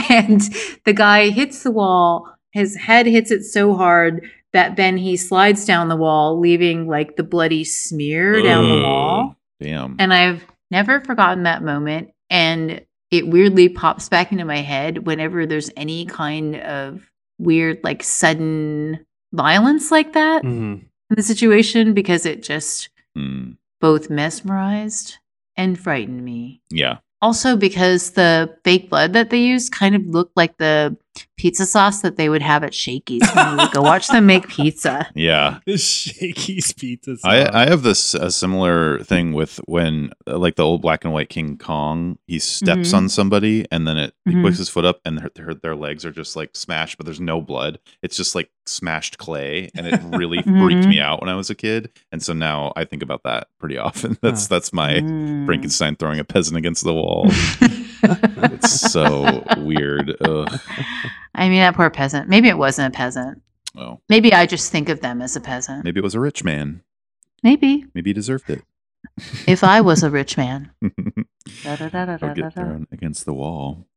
And the guy hits the wall. His head hits it so hard that then he slides down the wall, leaving like the bloody smear Ugh, down the wall. Damn. And I've never forgotten that moment. And it weirdly pops back into my head whenever there's any kind of weird, like sudden violence like that mm-hmm. in the situation, because it just... Mm. both mesmerized and frightened me. Yeah. Also because the fake blood that they used kind of looked like the pizza sauce that they would have at Shakey's when we would go watch them make pizza. Yeah. The Shakey's pizza sauce. I, I have this a similar thing with when, uh, like the old black and white King Kong, he steps mm-hmm. on somebody and then it, he mm-hmm. puts his foot up and their, their, their legs are just like smashed, but there's no blood. It's just like smashed clay, and it really freaked me out when I was a kid. And so now I think about that pretty often. That's, huh. that's my mm. Frankenstein throwing a peasant against the wall. It's so weird. Ugh. I mean, that poor peasant. Maybe it wasn't a peasant. Oh. Maybe I just think of them as a peasant. Maybe it was a rich man. Maybe. Maybe he deserved it. If I was a rich man. da, da, da, da, I'll get da, thrown da. against the wall.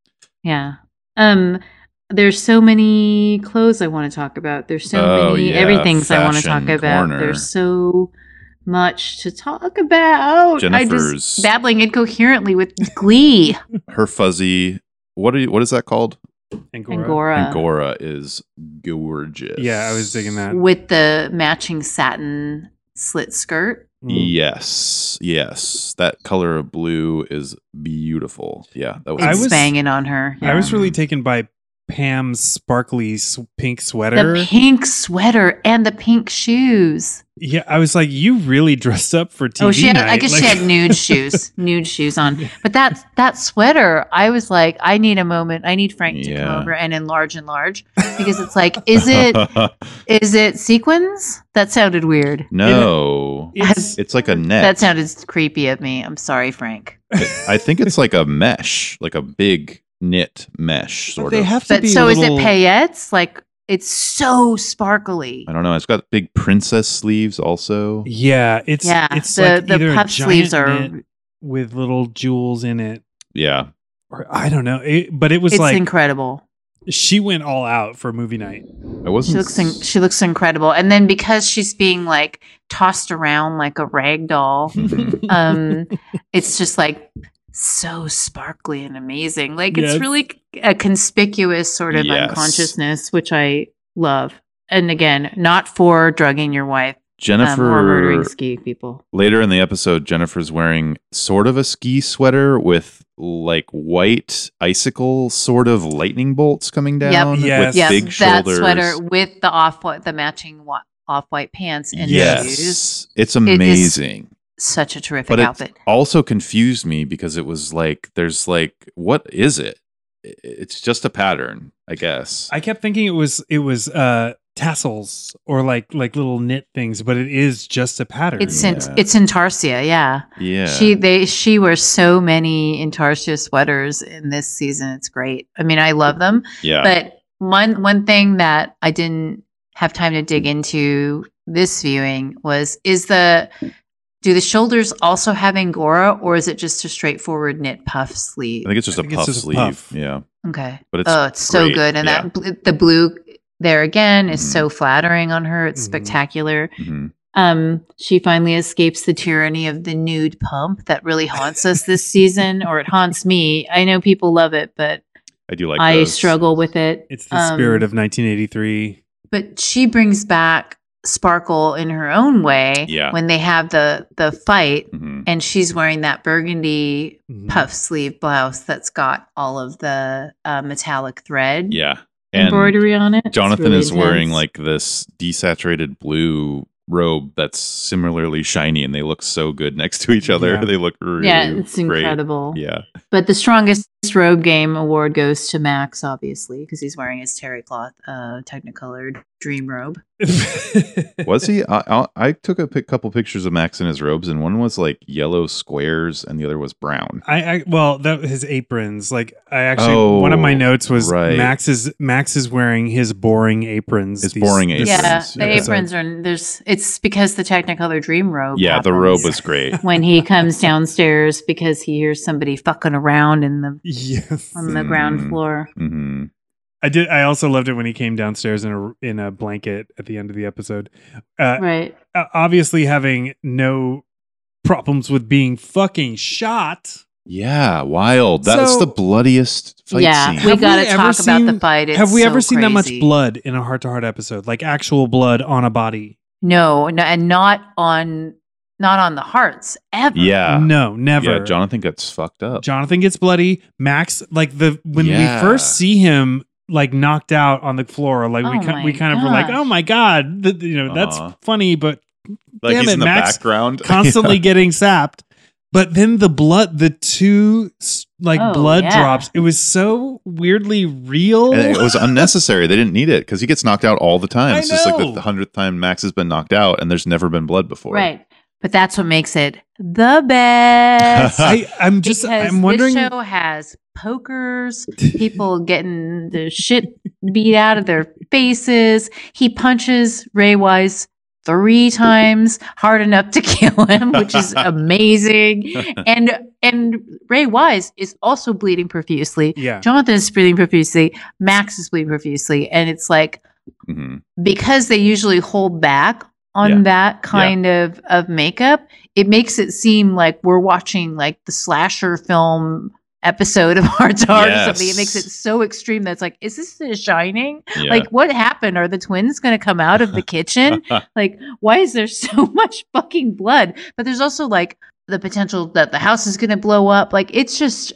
Yeah. Um. There's so many clothes I want to talk about. There's so oh, many yeah. everythings Fashion I want to talk about. Corner. There's so much to talk about. Jennifer's I just babbling incoherently with glee. Her fuzzy, what are you, what is that called? Angora. Angora. Angora is gorgeous. Yeah, I was digging that. With the matching satin slit skirt. Mm. Yes, yes. That color of blue is beautiful. Yeah, that was, it's I was banging on her. Yeah. I was really taken by Pam's sparkly pink sweater. The pink sweater and the pink shoes. Yeah, I was like, you really dressed up for T V. Oh, she had, night. I guess like, she had nude shoes, nude shoes on. But that that sweater, I was like, I need a moment. I need Frank yeah. to come over and enlarge, enlarge, because it's like, is it is it sequins? That sounded weird. No, it's, it's like a net. That sounded creepy of me. I'm sorry, Frank. I think it's like a mesh, like a big knit mesh sort they of have to but be so little... Is it paillettes? Like, it's so sparkly. I don't know, it's got big princess sleeves also. Yeah, it's yeah it's the, like the puff sleeves are with little jewels in it. Yeah, or I don't know it, but it was it's like incredible. She went all out for movie night. I wasn't. She looks, in, she looks incredible, and then because she's being like tossed around like a rag doll, um, it's just like so sparkly and amazing. Like, yes. It's really a conspicuous sort of yes. unconsciousness, which I love. And again, not for drugging your wife, Jennifer, um, or murdering ski people. Later in the episode, Jennifer's wearing sort of a ski sweater with like white icicle sort of lightning bolts coming down. Yep. Yes. With yes, big that shoulders. Sweater with the off the matching wa- off-white pants and yes. shoes. It's amazing. It such a terrific but outfit. It also confused me because it was like, there's like, what is it? It's just a pattern, I guess. I kept thinking it was it was uh tassels or like like little knit things, but it is just a pattern. It's in, yeah. it's Intarsia, yeah. Yeah. She they she wears so many Intarsia sweaters in this season. It's great. I mean, I love them. Yeah. But one one thing that I didn't have time to dig into this viewing was is the do the shoulders also have Angora, or is it just a straightforward knit puff sleeve? I think it's just, I a, puff it's just a puff sleeve. Yeah. Okay. But it's oh, it's great. So good. And yeah. that the blue there again is mm-hmm. so flattering on her. It's mm-hmm. spectacular. Mm-hmm. Um, she finally escapes the tyranny of the nude pump that really haunts us this season, or it haunts me. I know people love it, but I do like I those. struggle with it. It's the um, spirit of nineteen eighty-three. But she brings back sparkle in her own way yeah. when they have the the fight, mm-hmm. and she's wearing that burgundy mm-hmm. puff sleeve blouse that's got all of the uh, metallic thread yeah and embroidery on it. Jonathan really is intense. Wearing like this desaturated blue robe that's similarly shiny, and they look so good next to each other. Yeah. They look really yeah it's great. Incredible. Yeah, but the strongest robe game award goes to Max, obviously, because he's wearing his terry cloth uh Technicolor dream robe. Was he? I, I, I took a p- couple pictures of Max in his robes, and one was like yellow squares and the other was brown. I, I well that his aprons, like I actually oh, one of my notes was right. Max is Max is wearing his boring aprons. His these, boring aprons. Yeah, yeah. The aprons are there's it's because the Technicolor dream robe. Yeah, the robe was great. When he comes downstairs because he hears somebody fucking around in the yes. on the mm-hmm. ground floor. Mm-hmm. I did. I also loved it when he came downstairs in a in a blanket at the end of the episode. Uh, right. Obviously, having no problems with being fucking shot. Yeah, wild. That's so, the bloodiest fight yeah, scene. Yeah, we got to talk seen, about the fight. It's have we so ever seen crazy. That much blood in a heart to heart episode? Like actual blood on a body? No, no, and not on. Not on the hearts ever. Yeah, no, never. Yeah, Jonathan gets fucked up. Jonathan gets bloody. Max, like the when yeah. we first see him like knocked out on the floor. Like oh we we kind gosh. of were like, oh my God, the, you know, that's uh, funny, but like damn he's it, in the Max background constantly yeah. getting sapped. But then the blood, the two like oh, blood yeah. drops, it was so weirdly real. And it was unnecessary. They didn't need it because he gets knocked out all the time. I it's know. just like the hundredth time Max has been knocked out and there's never been blood before. Right. But that's what makes it the best. I, I'm just, because I'm wondering. This show has pokers, people getting the shit beat out of their faces. He punches Ray Wise three times hard enough to kill him, which is amazing. And and Ray Wise is also bleeding profusely. Yeah. Jonathan is bleeding profusely. Max is bleeding profusely. And it's like, mm-hmm. because they usually hold back on yeah. that kind yeah. of, of makeup, it makes it seem like we're watching like the slasher film episode of Hard to Hard yes. or something. It makes it so extreme that it's like, is this The Shining? Yeah. Like, what happened? Are the twins going to come out of the kitchen? Like, why is there so much fucking blood? But there's also like the potential that the house is going to blow up. Like, it's just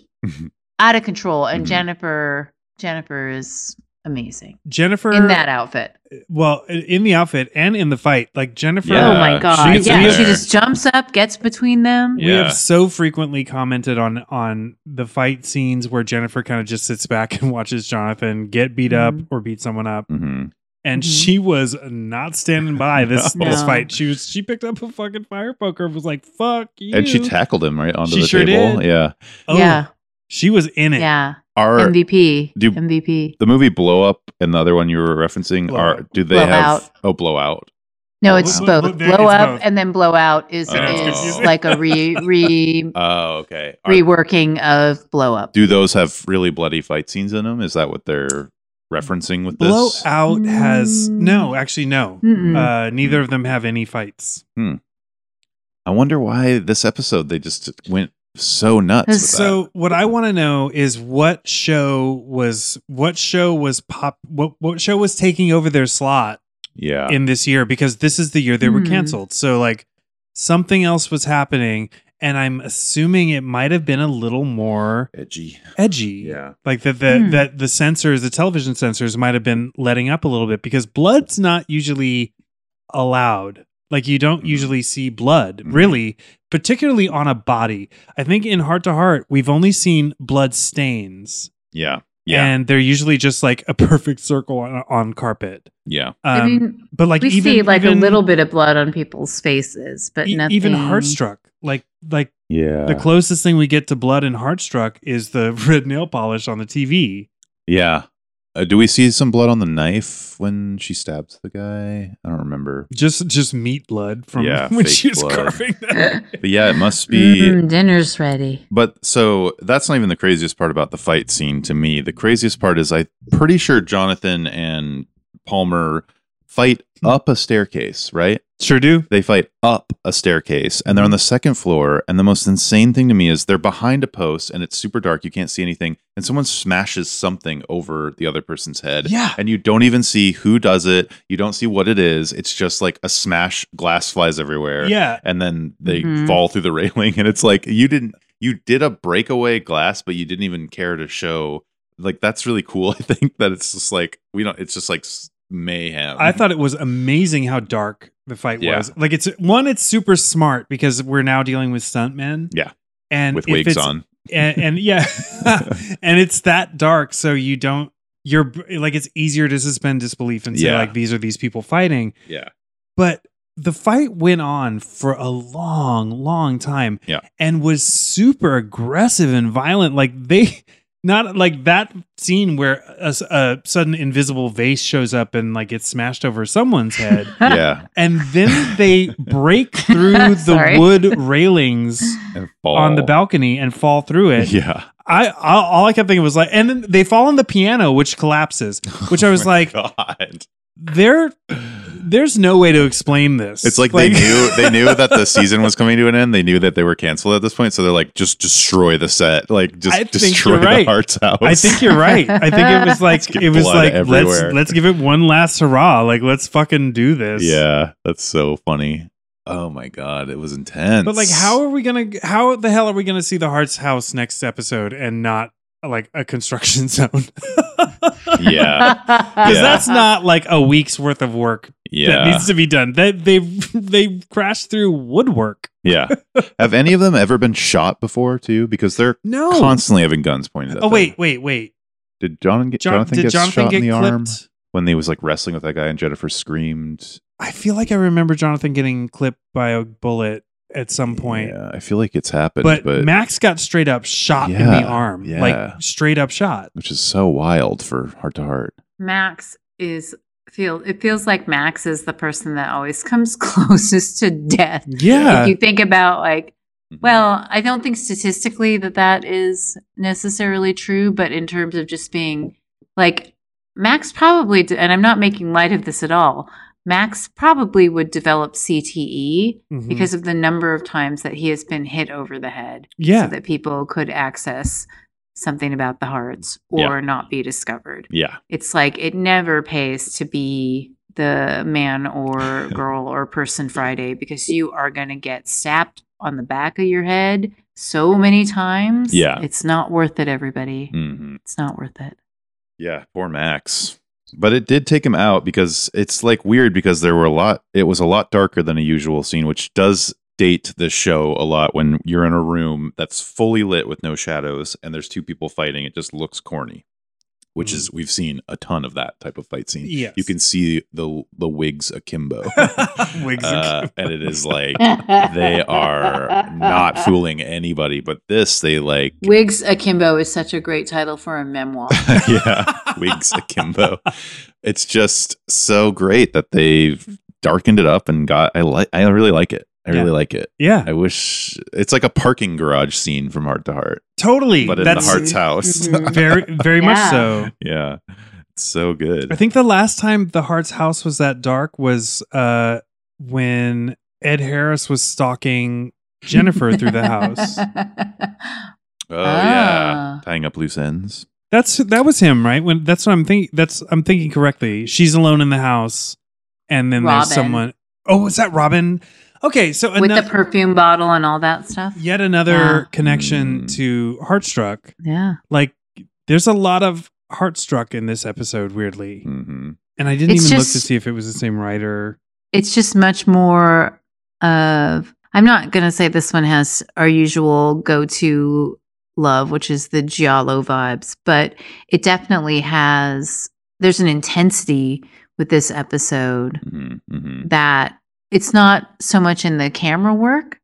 out of control. And mm-hmm. Jennifer, Jennifer is amazing. Jennifer in that outfit. Well, in the outfit and in the fight, like Jennifer. Yeah. Oh my God! She yeah, she just jumps up, gets between them. Yeah. We have so frequently commented on on the fight scenes where Jennifer kind of just sits back and watches Jonathan get beat mm-hmm. up or beat someone up, mm-hmm. and mm-hmm. she was not standing by this no. this fight. She was she picked up a fucking fire poker and was like, "Fuck you!" And she tackled him right onto she the sure table. Did. Yeah. Oh, yeah. She was in it. Yeah. Are, M V P. Do, M V P. The movie Blow Up and the other one you were referencing blow are do they blow have out. oh blow out. No, it's both. Blow, blow, blow it's Up both. And then Blow Out is, oh. is like a re re oh, okay. are, reworking of Blow Up. Do those have really bloody fight scenes in them? Is that what they're referencing with blow this? Blow Out has no, actually no. Mm-mm. Uh neither of them have any fights. Hmm. I wonder why this episode they just went so nuts. So that. What I want to know is what show was what show was pop what what show was taking over their slot yeah. in this year, because this is the year they mm-hmm. were canceled. So like something else was happening, and I'm assuming it might have been a little more edgy. Edgy. Yeah. Like that the mm. that the censors, the television censors might have been letting up a little bit, because blood's not usually allowed. Like, you don't usually see blood, really, particularly on a body. I think in Heart to Heart, we've only seen blood stains. Yeah. Yeah. And they're usually just like a perfect circle on, on carpet. Yeah. Um, I mean, but like, we even, see like even, a little bit of blood on people's faces, but e nothing. Even Heartstruck. Like, like, yeah. The closest thing we get to blood in Heartstruck is the red nail polish on the T V. Yeah. Uh, do we see some blood on the knife when she stabs the guy? I don't remember. Just just meat blood from yeah, when she was blood. carving that. But yeah, it must be. Mm, dinner's ready. But so that's not even the craziest part about the fight scene to me. The craziest part is I'm pretty sure Jonathan and Palmer fight up a staircase, right? Sure do. They fight up a staircase, and they're on the second floor, and the most insane thing to me is they're behind a post, and it's super dark, you can't see anything, and someone smashes something over the other person's head. Yeah. And you don't even see who does it, you don't see what it is, it's just like a smash, glass flies everywhere. Yeah. And then they mm-hmm. fall through the railing, and it's like, you didn't, you did a breakaway glass, but you didn't even care to show, like, that's really cool, I think, that it's just like, we don't, it's just like, mayhem. I thought it was amazing how dark the fight yeah. was. Like, it's one, it's super smart because we're now dealing with stuntmen. Yeah. And with wigs on. And, and yeah. And it's that dark. So you don't, you're like, it's easier to suspend disbelief and say yeah. like, these are these people fighting. Yeah. But the fight went on for a long, long time. Yeah. And was super aggressive and violent. Like they, Not like that scene where a, a sudden invisible vase shows up and like it's smashed over someone's head. Yeah. And then they break through the wood railings on the balcony and fall through it. Yeah. I, I all I kept thinking was like, and then they fall on the piano, which collapses, which I was oh like, God. There, there's no way to explain this. It's like, like they knew they knew that the season was coming to an end. They knew that they were canceled at this point, so they're like, just destroy the set, like just destroy right. the Hart's house. I think you're right. I think it was like it was like everywhere. let's let's give it one last hurrah. Like, let's fucking do this. Yeah, that's so funny. Oh my God, it was intense. But like, how are we gonna? How the hell are we gonna see the Hart's house next episode and not like a construction zone. Yeah. Because yeah. that's not like a week's worth of work yeah. that needs to be done. They they they crash through woodwork. Yeah. Have any of them ever been shot before too? Because they're no. constantly having guns pointed at them. Oh wait, wait, wait. Did John get John, Jonathan did get Jonathan shot get in the clipped? Arm when he was like wrestling with that guy and Jennifer screamed? I feel like I remember Jonathan getting clipped by a bullet at some point. Yeah, I feel like it's happened. But, but Max got straight up shot yeah, in the arm. Yeah. Like straight up shot. Which is so wild for Heart to Heart. Max is feel it feels like Max is the person that always comes closest to death. Yeah. If you think about like, well, I don't think statistically that that is necessarily true, but in terms of just being like Max probably, de- and I'm not making light of this at all, Max probably would develop C T E mm-hmm. because of the number of times that he has been hit over the head yeah. so that people could access something about the hearts or yeah. not be discovered. Yeah. It's like it never pays to be the man or girl or person Friday because you are going to get sapped on the back of your head so many times. Yeah. It's not worth it, everybody. Mm-hmm. It's not worth it. Yeah. Poor Max. But it did take him out because it's like weird because there were a lot, it was a lot darker than a usual scene, which does date this show a lot when you're in a room that's fully lit with no shadows and there's two people fighting. It just looks corny, which mm-hmm. is, we've seen a ton of that type of fight scene. Yes. You can see the the wigs akimbo. Wigs uh, akimbo. And it is like, they are not fooling anybody, but this, they like. Wigs Akimbo is such a great title for a memoir. Yeah. Wigs Akimbo. It's just so great that they've darkened it up and got, I like, I really like it. I yeah. really like it. Yeah. I wish it's like a parking garage scene from Heart to Heart. Totally. But in That's, the Heart's house. Very, very yeah. much so. Yeah. It's so good. I think the last time the Heart's house was that dark was uh, when Ed Harris was stalking Jennifer through the house. Oh, ah. yeah. Tying Up Loose Ends. That's that was him, right? When that's what I'm thinking. That's I'm thinking correctly. She's alone in the house, and then Robin. There's someone. Oh, is that Robin? Okay, so with ano- the perfume bottle and all that stuff. Yet another yeah. connection mm. to Heartstruck. Yeah, like there's a lot of Heartstruck in this episode, weirdly, mm-hmm. and I didn't it's even just, look to see if it was the same writer. It's just much more of. I'm not gonna say this one has our usual go-to. Love, which is the giallo vibes, but it definitely has there's an intensity with this episode mm-hmm, mm-hmm. that it's not so much in the camera work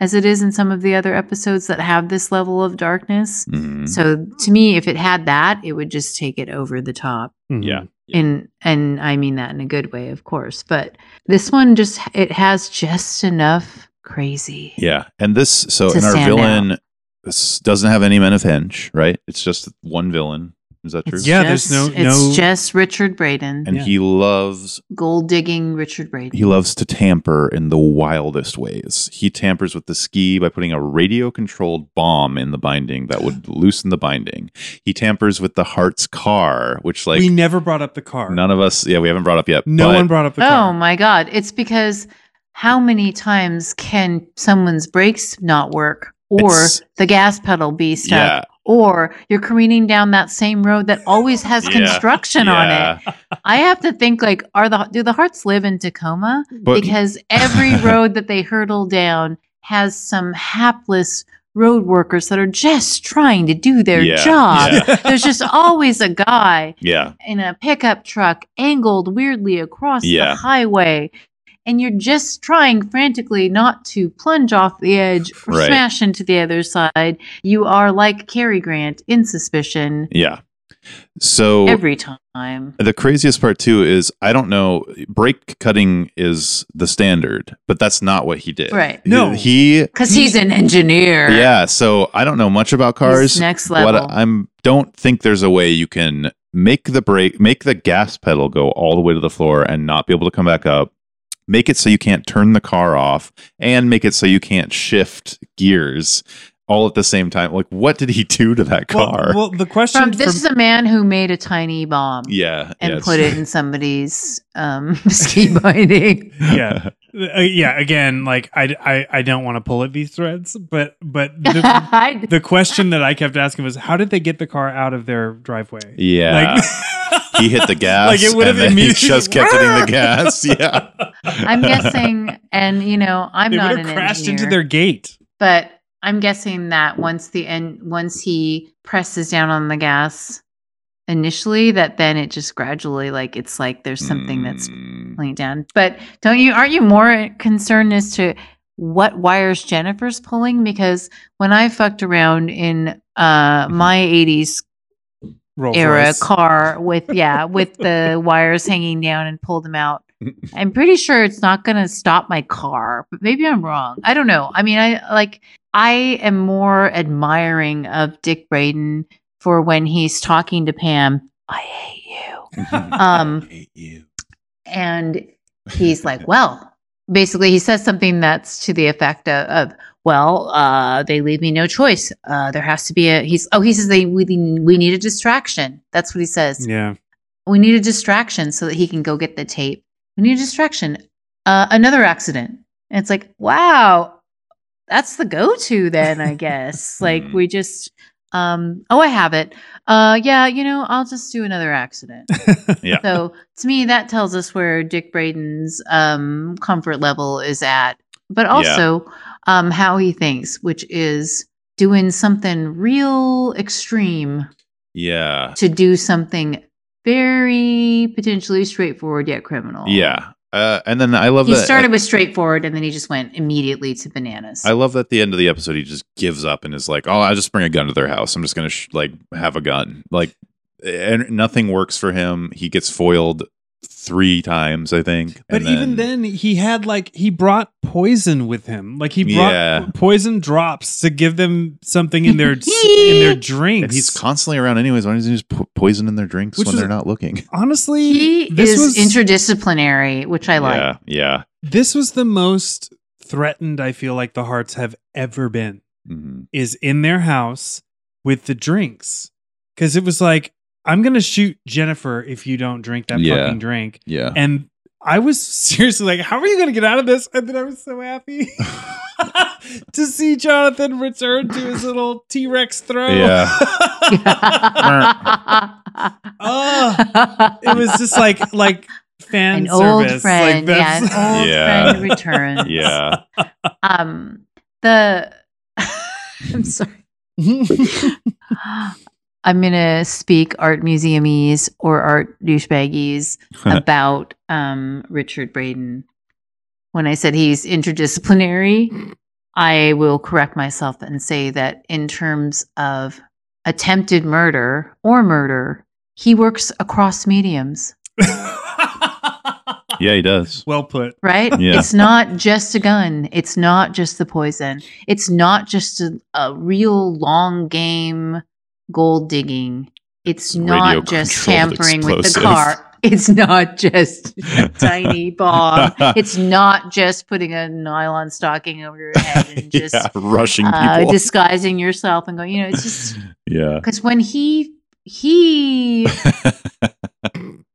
as it is in some of the other episodes that have this level of darkness mm-hmm. so to me if it had that it would just take it over the top mm-hmm. yeah and and I mean that in a good way of course but this one just it has just enough crazy yeah and this so in our villain out. This doesn't have any men of hinge, right? It's just one villain. Is that true? It's yeah, just, there's no, no... It's just Richard Braden. And yeah. he loves... Gold-digging Richard Braden. He loves to tamper in the wildest ways. He tampers with the ski by putting a radio-controlled bomb in the binding that would loosen the binding. He tampers with the Heart's car, which like... We never brought up the car. None of us... Yeah, we haven't brought up yet. No but, one brought up the car. Oh, my God. It's because how many times can someone's brakes not work? Or it's, the gas pedal be stuck. Yeah. Or you're careening down that same road that always has yeah. construction yeah. on it. I have to think like, are the do the Hearts live in Tacoma? But, because every road that they hurtle down has some hapless road workers that are just trying to do their yeah. job. Yeah. There's just always a guy yeah. in a pickup truck angled weirdly across yeah. the highway. And you're just trying frantically not to plunge off the edge or right. smash into the other side. You are like Cary Grant in Suspicion. Yeah. So every time. The craziest part, too, is I don't know. Brake cutting is the standard, but that's not what he did. Right. No. He. Because he's an engineer. Yeah. So I don't know much about cars. He's next level. But I I'm, don't think there's a way you can make the brake, make the gas pedal go all the way to the floor and not be able to come back up. Make it so you can't turn the car off and make it so you can't shift gears all at the same time. Like, what did he do to that car? Well, well the question from, this from, is a man who made a tiny bomb. Yeah. And yeah, put it in somebody's um, ski binding. Yeah. Uh, yeah. Again, like, I, I, I don't want to pull at these threads, but, but the, the question that I kept asking was, how did they get the car out of their driveway? Yeah. Like, he hit the gas. Like, it would have immediately he just kept hitting the gas. Yeah. I'm guessing, and you know, I'm they not an crashed engineer, into their gate. But I'm guessing that once the end, once he presses down on the gas initially, that then it just gradually, like, it's like there's something mm. that's pulling down. But don't you, aren't you more concerned as to what wires Jennifer's pulling? Because when I fucked around in uh, my eighties Rolls era Royce. Car with, yeah, with the wires hanging down and pulled them out, I'm pretty sure it's not going to stop my car, but maybe I'm wrong. I don't know. I mean, I like, I am more admiring of Dick Braden for when he's talking to Pam. I hate you. Um, I hate you. And he's like, well, basically he says something that's to the effect of, of well, uh, they leave me no choice. Uh, there has to be a, he's, oh, he says they, we, we need a distraction. That's what he says. Yeah. We need a distraction so that he can go get the tape. We need a distraction. Uh, another accident. And it's like, wow, that's the go-to then, I guess. Like, we just, um, oh, I have it. Uh, yeah, you know, I'll just do another accident. Yeah. So to me, that tells us where Dick Braden's um, comfort level is at, but also yeah. um, how he thinks, which is doing something real extreme. Yeah. To do something very potentially straightforward yet criminal. Yeah. Uh, and then I love he that. He started uh, with straightforward and then he just went immediately to bananas. I love that at the end of the episode, he just gives up and is like, oh, I'll just bring a gun to their house. I'm just going to sh- like have a gun. Like, and nothing works for him. He gets foiled three times, I think. But then, even then he had like, he brought poison with him. Like he brought yeah. poison drops to give them something in their, in their drinks. And he's constantly around anyways. Why doesn't he just put poison in their drinks which when was, they're not looking? Honestly, he this is was, interdisciplinary, which I like. Yeah, yeah. This was the most threatened I feel like the Harts have ever been mm-hmm. is in their house with the drinks. Cause it was like, I'm going to shoot Jennifer if you don't drink that yeah. fucking drink. Yeah. And I was seriously like, how are you going to get out of this? And then I was so happy to see Jonathan return to his little T-Rex throw. Yeah. Oh, it was just like, like fan an service. Old friend, like that's, yeah, an old yeah. friend returns. Yeah. Um, the, I'm sorry. I'm going to speak art museumies or art douchebaggies about um, Richard Braden. When I said he's interdisciplinary, I will correct myself and say that in terms of attempted murder or murder, he works across mediums. Yeah, he does. Well put. Right? Yeah. It's not just a gun. It's not just the poison. It's not just a, a real long game gold digging. It's not just tampering with the car. It's not just a tiny bomb. It's not just putting a nylon stocking over your head and just yeah, rushing uh, people, disguising yourself and going, you know, it's just yeah. Because when he he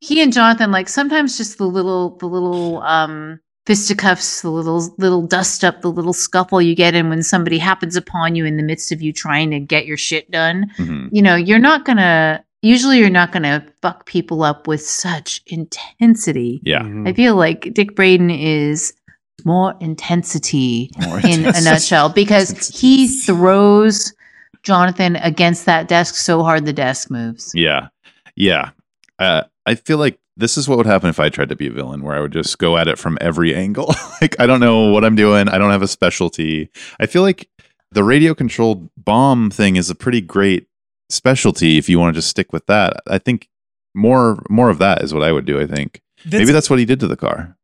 he and Jonathan, like, sometimes just the little the little um fisticuffs, the little little dust up, the little scuffle you get in when somebody happens upon you in the midst of you trying to get your shit done. Mm-hmm. You know, you're not gonna, usually you're not gonna fuck people up with such intensity. Yeah. Mm-hmm. I feel like Dick Braden is more intensity more in a nutshell because he throws Jonathan against that desk so hard the desk moves. Yeah. Yeah. Uh, I feel like this is what would happen if I tried to be a villain, where I would just go at it from every angle. Like, I don't know what I'm doing. I don't have a specialty. I feel like the radio controlled bomb thing is a pretty great specialty if you want to just stick with that. I think more more of that is what I would do, I think. That's, Maybe that's what he did to the car.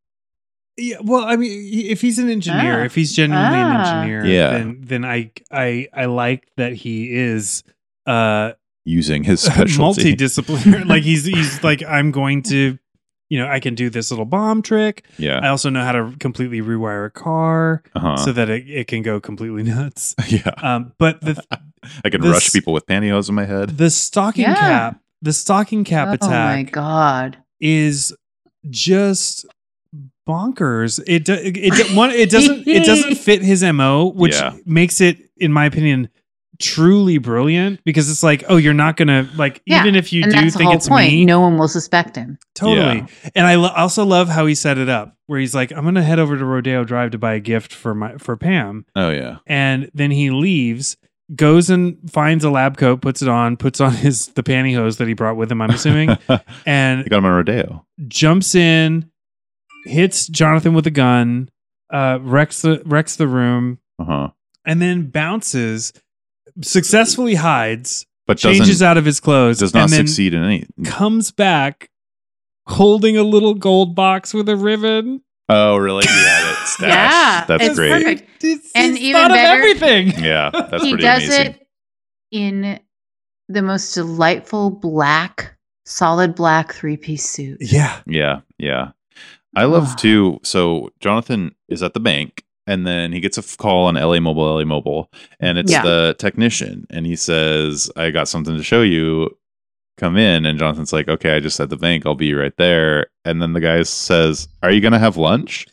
Yeah, well, I mean, if he's an engineer, ah, if he's genuinely ah, an engineer, yeah. then then I I I like that he is uh using his specialty, multidisciplinary. Like he's he's like, I'm going to you know, I can do this little bomb trick. Yeah. I also know how to completely rewire a car uh-huh. so that it, it can go completely nuts. Yeah. Um, but the I can the, rush people with pantyhose in my head. The stocking yeah. cap, the stocking cap oh, attack. Oh my God. Is just bonkers. It do, it it, one, it doesn't it doesn't fit his M O, which yeah. makes it, in my opinion, truly brilliant, because it's like, oh, you're not gonna like yeah. even if you and do that's think the whole it's point. Me, no one will suspect him. Totally. Yeah. And I lo- also love how he set it up, where he's like, I'm gonna head over to Rodeo Drive to buy a gift for my for Pam. Oh yeah. And then he leaves, goes and finds a lab coat, puts it on, puts on his the pantyhose that he brought with him, I'm assuming, and he got him on Rodeo. Jumps in, hits Jonathan with a gun, uh, wrecks the wrecks the room, uh-huh. and then bounces. Successfully hides, but changes out of his clothes. Does not and then succeed in anything. Comes back holding a little gold box with a ribbon. Oh, really? Yeah, that's, yeah, that's it's great. Perfect. It's, and it's even thought better, of everything. Yeah, that's he pretty does amazing. It in the most delightful black, solid black three-piece suit. Yeah, yeah, yeah. I love wow. too. So Jonathan is at the bank. And then he gets a call on L A Mobile, L A Mobile, and it's yeah. the technician. And he says, I got something to show you. Come in. And Jonathan's like, okay, I just at the bank. I'll be right there. And then the guy says, are you going to have lunch?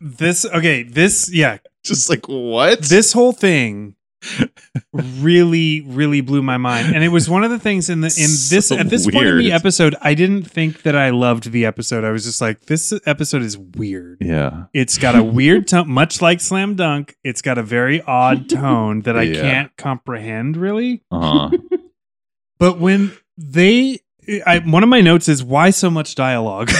This, okay, this, yeah. Just like, what? This whole thing really, really blew my mind. And it was one of the things in the in this, so at this weird. Point in the episode, I didn't think that I loved the episode. I was just like, this episode is weird. Yeah. It's got a weird tone, much like Slam Dunk. It's got a very odd tone that I yeah. can't comprehend really. Uh-huh. But when they, I, one of my notes is why so much dialogue?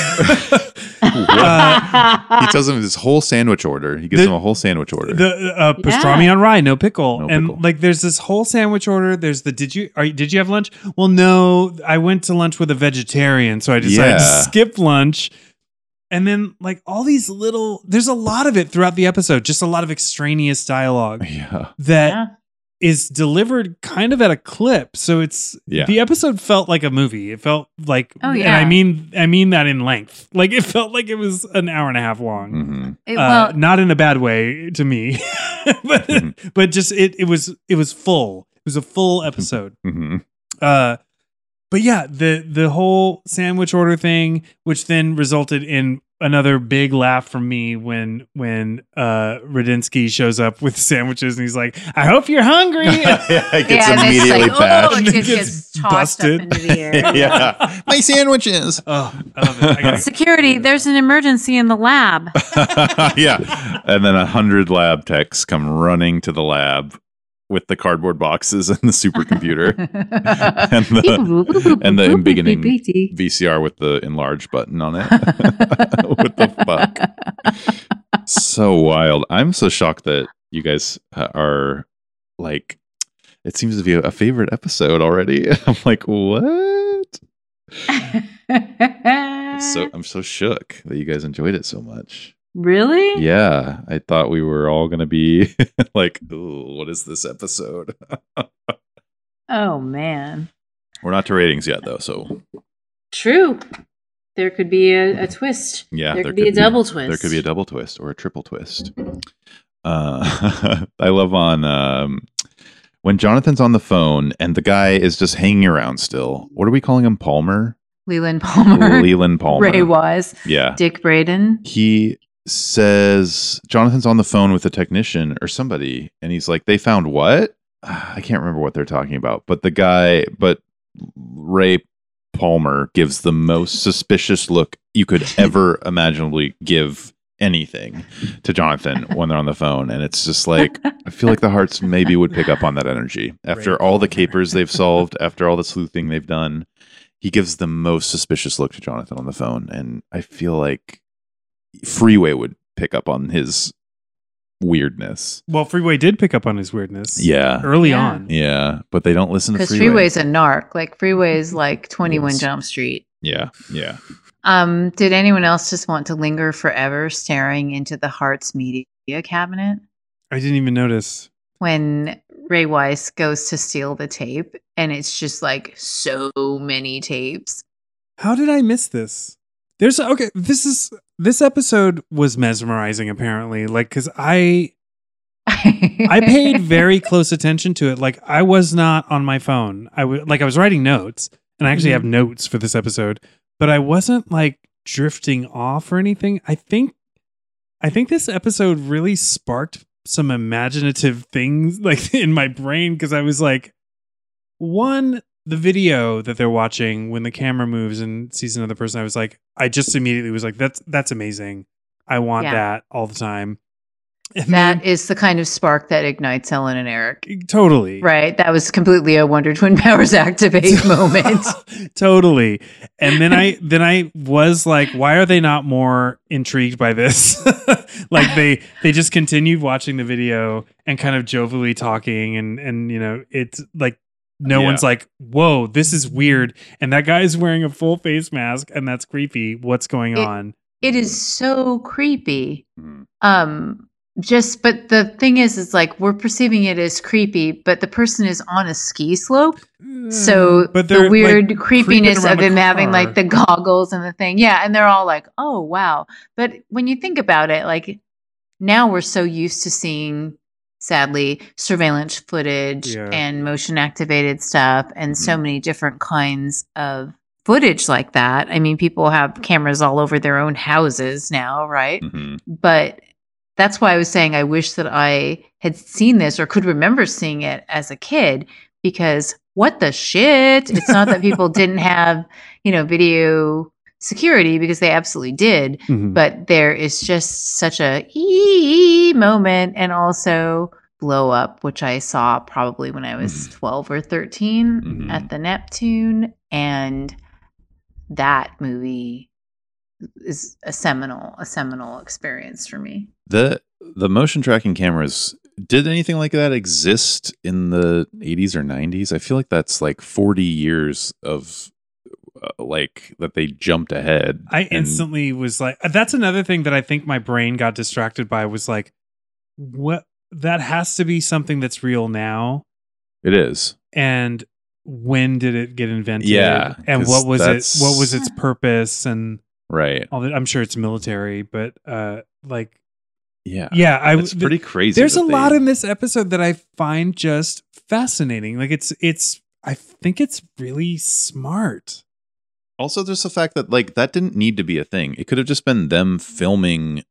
Uh, he tells him this whole sandwich order. He gives the, him a whole sandwich order. The uh, pastrami yeah. on rye, no pickle, no and pickle. Like there's this whole sandwich order. There's the did you are did you have lunch? Well, no, I went to lunch with a vegetarian, so I decided yeah. to skip lunch. And then like all these little, there's a lot of it throughout the episode. Just a lot of extraneous dialogue yeah. that yeah. is delivered kind of at a clip. So it's yeah. the episode felt like a movie. It felt like, oh, yeah. and I mean, I mean that in length. Like it felt like it was an hour and a half long. Mm-hmm. It, well, uh, not in a bad way to me, but mm-hmm. but just it it was it was full. It was a full episode. Mm-hmm. Uh, but yeah, the the whole sandwich order thing, which then resulted in another big laugh from me when when uh, Rudinsky shows up with sandwiches and he's like, "I hope you're hungry." yeah, it gets yeah, immediately like, bashed. Oh, it gets, gets tossed busted. Up into the air. yeah, my sandwiches. Oh, I love it. I gotta- Security, there's an emergency in the lab. yeah, and then a hundred lab techs come running to the lab with the cardboard boxes and the supercomputer and the and the beginning V C R with the enlarge button on it. What the fuck? So wild! I'm so shocked that you guys are like. It seems to be a favorite episode already. I'm like, what? I'm so I'm so shook that you guys enjoyed it so much. Really? Yeah. I thought we were all going to be like, ooh, what is this episode? Oh, man. We're not to ratings yet, though. So true. There could be a, a twist. Yeah. There, there could be could a double be, twist. There could be a double twist or a triple twist. Uh, I love on um, when Jonathan's on the phone and the guy is just hanging around still. What are we calling him? Palmer? Leland Palmer. Leland Palmer. Ray Wise. Yeah. Dick Braden. He says Jonathan's on the phone with a technician or somebody and he's like, they found what? I can't remember what they're talking about, but the guy but Ray Palmer gives the most suspicious look you could ever imaginably give anything to Jonathan when they're on the phone. And it's just like, I feel like the Harts maybe would pick up on that energy after Ray all Palmer. The capers they've solved, after all the sleuthing they've done. He gives the most suspicious look to Jonathan on the phone, and I feel like Freeway would pick up on his weirdness. Well, Freeway did pick up on his weirdness. Yeah. Early yeah. on. Yeah. But they don't listen to Freeway. Because Freeway's a narc. Like Freeway's like twenty-one yes. Jump Street. Yeah. Yeah. Um, did anyone else just want to linger forever staring into the Hart's media cabinet? I didn't even notice. When Ray Wise goes to steal the tape and it's just like so many tapes. How did I miss this? There's okay. This is this episode was mesmerizing, apparently. Like, because I I paid very close attention to it. Like, I was not on my phone. I was like I was writing notes, and I actually mm-hmm. have notes for this episode, but I wasn't like drifting off or anything. I think I think this episode really sparked some imaginative things like in my brain, because I was like, one. The video that they're watching when the camera moves and sees another person, I was like, I just immediately was like, that's that's amazing. I want yeah. that all the time. And that then, is the kind of spark that ignites Helen and Eric. Totally. Right? That was completely a Wonder Twin Powers activate moment. Totally. And then I then I was like, why are they not more intrigued by this? Like they they just continued watching the video and kind of jovially talking and and you know, it's like No yeah. one's like, whoa, this is weird. And that guy is wearing a full face mask and that's creepy. What's going it, on? It is so creepy. Mm. Um, just, but the thing is, is like, we're perceiving it as creepy, but the person is on a ski slope. Mm. So but the weird like, creepiness of them having like the goggles and the thing. Yeah. And they're all like, oh, wow. But when you think about it, like now we're so used to seeing sadly, surveillance footage yeah. and motion activated stuff and mm-hmm. so many different kinds of footage like that. I mean, people have cameras all over their own houses now, right? Mm-hmm. But that's why I was saying I wish that I had seen this or could remember seeing it as a kid, because what the shit? It's not that people didn't have, you know, video security, because they absolutely did, mm-hmm. but there is just such a ee moment. And also Blow Up, which I saw probably when I was mm-hmm. twelve or thirteen mm-hmm. at the Neptune, and that movie is a seminal a seminal experience for me. The the motion tracking cameras, did anything like that exist in the eighties or nineties? I feel like that's like forty years of Uh, like that they jumped ahead. I instantly was like, that's another thing that I think my brain got distracted by, was like, what, that has to be something that's real now. It is. And when did it get invented? Yeah. And what was it? What was its purpose? And right. All that, I'm sure it's military, but uh, like, yeah, yeah. I, it's pretty crazy. There's a they, lot in this episode that I find just fascinating. Like it's, it's, I think it's really smart. Also, there's the fact that, like, that didn't need to be a thing. It could have just been them filming.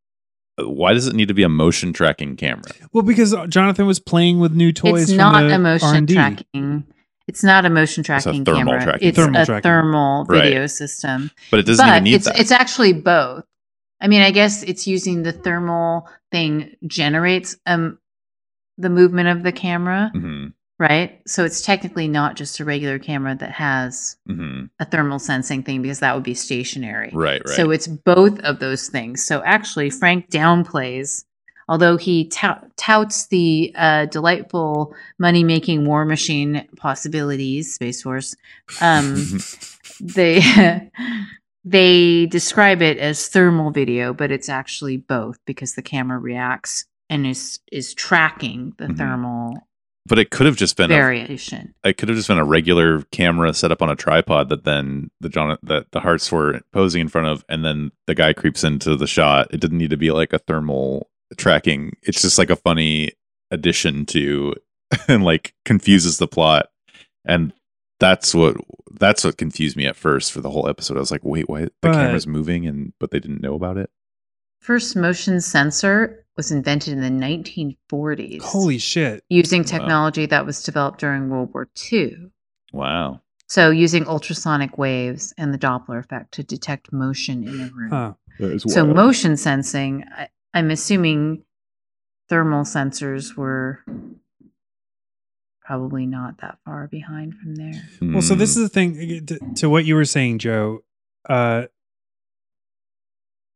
Why does it need to be a motion tracking camera? Well, because Jonathan was playing with new toys. It's from not the a motion R and D. Tracking. It's not a motion tracking it's a thermal camera. Tracking. It's thermal a tracking. Thermal video right. system. But it doesn't but even need it's, that. It's actually both. I mean, I guess it's using the thermal thing generates um, the movement of the camera. Mm-hmm. Right? So it's technically not just a regular camera that has mm-hmm. a thermal sensing thing, because that would be stationary. Right, right. So it's both of those things. So actually, Frank downplays, although he tout- touts the uh, delightful money-making war machine possibilities, Space Force, um, they, they describe it as thermal video, but it's actually both, because the camera reacts and is, is tracking the mm-hmm. thermal. But it could have just been variation. A, it could have just been a regular camera set up on a tripod that then the John that the Harts were posing in front of, and then the guy creeps into the shot. It didn't need to be like a thermal tracking. It's just like a funny addition to, and like confuses the plot. And that's what that's what confused me at first for the whole episode. I was like, wait, why the but, camera's moving, and but they didn't know about it. First motion sensor was invented in the nineteen forties. Holy shit. Using technology wow. that was developed during World War Two. Wow. So using ultrasonic waves and the Doppler effect to detect motion in a room. Huh. So wild. Motion sensing, I, I'm assuming thermal sensors were probably not that far behind from there. Mm. Well, so this is the thing, to, to what you were saying, Joe, uh,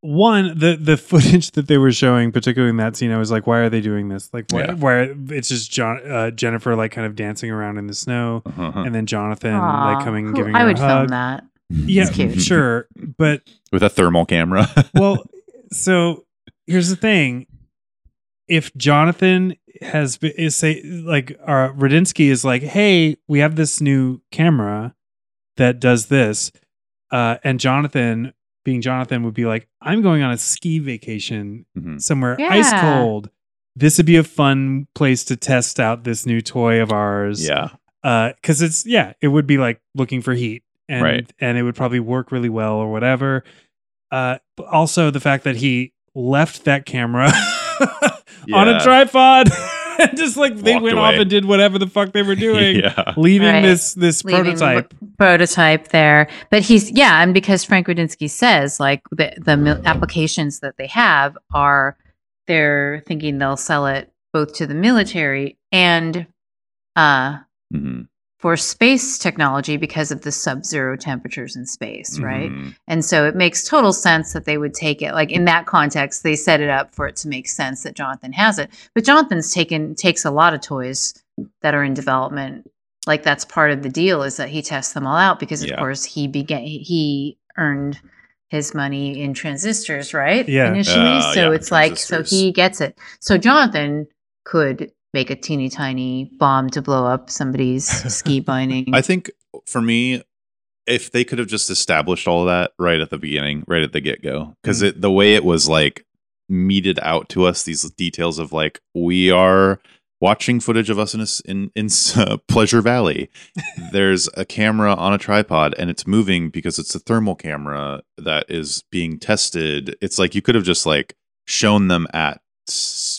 One, the, the footage that they were showing, particularly in that scene, I was like, why are they doing this? Like, why? Yeah. why are, it's just John, uh, Jennifer, like, kind of dancing around in the snow, uh-huh. and then Jonathan, Aww, like, coming and giving her a hug. I would film that. Yeah, cute. Sure, but with a thermal camera. Well, so here's the thing: if Jonathan has been, is say like, uh, Rudinsky is like, hey, we have this new camera that does this, uh, and Jonathan being Jonathan, would be like, I'm going on a ski vacation mm-hmm. somewhere yeah. ice cold. This would be a fun place to test out this new toy of ours. Yeah. Uh, cause it's, yeah, it would be like looking for heat and, right. and it would probably work really well or whatever. Uh, but also the fact that he left that camera yeah. on a tripod and just like they Walked went away. off and did whatever the fuck they were doing, yeah. leaving right. this, this leaving prototype prototype there. But he's, yeah. And because Frank Rudinsky says like the, the applications that they have are, they're thinking they'll sell it both to the military and uh, mm-hmm. for space technology because of the sub-zero temperatures in space, mm-hmm. right? And so it makes total sense that they would take it. Like in that context, they set it up for it to make sense that Jonathan has it. But Jonathan's taken takes a lot of toys that are in development. Like that's part of the deal is that he tests them all out because, yeah. of course, he began he earned his money in transistors, right? Yeah. Initially. Uh, so yeah, it's like, so he gets it. So Jonathan could make a teeny tiny bomb to blow up somebody's ski binding. I think for me, if they could have just established all of that right at the beginning, right at the get go, because mm-hmm. the way it was like meted out to us, these details of like, we are watching footage of us in a, in, in uh, Pleasure Valley. There's a camera on a tripod and it's moving because it's a thermal camera that is being tested. It's like you could have just like shown them at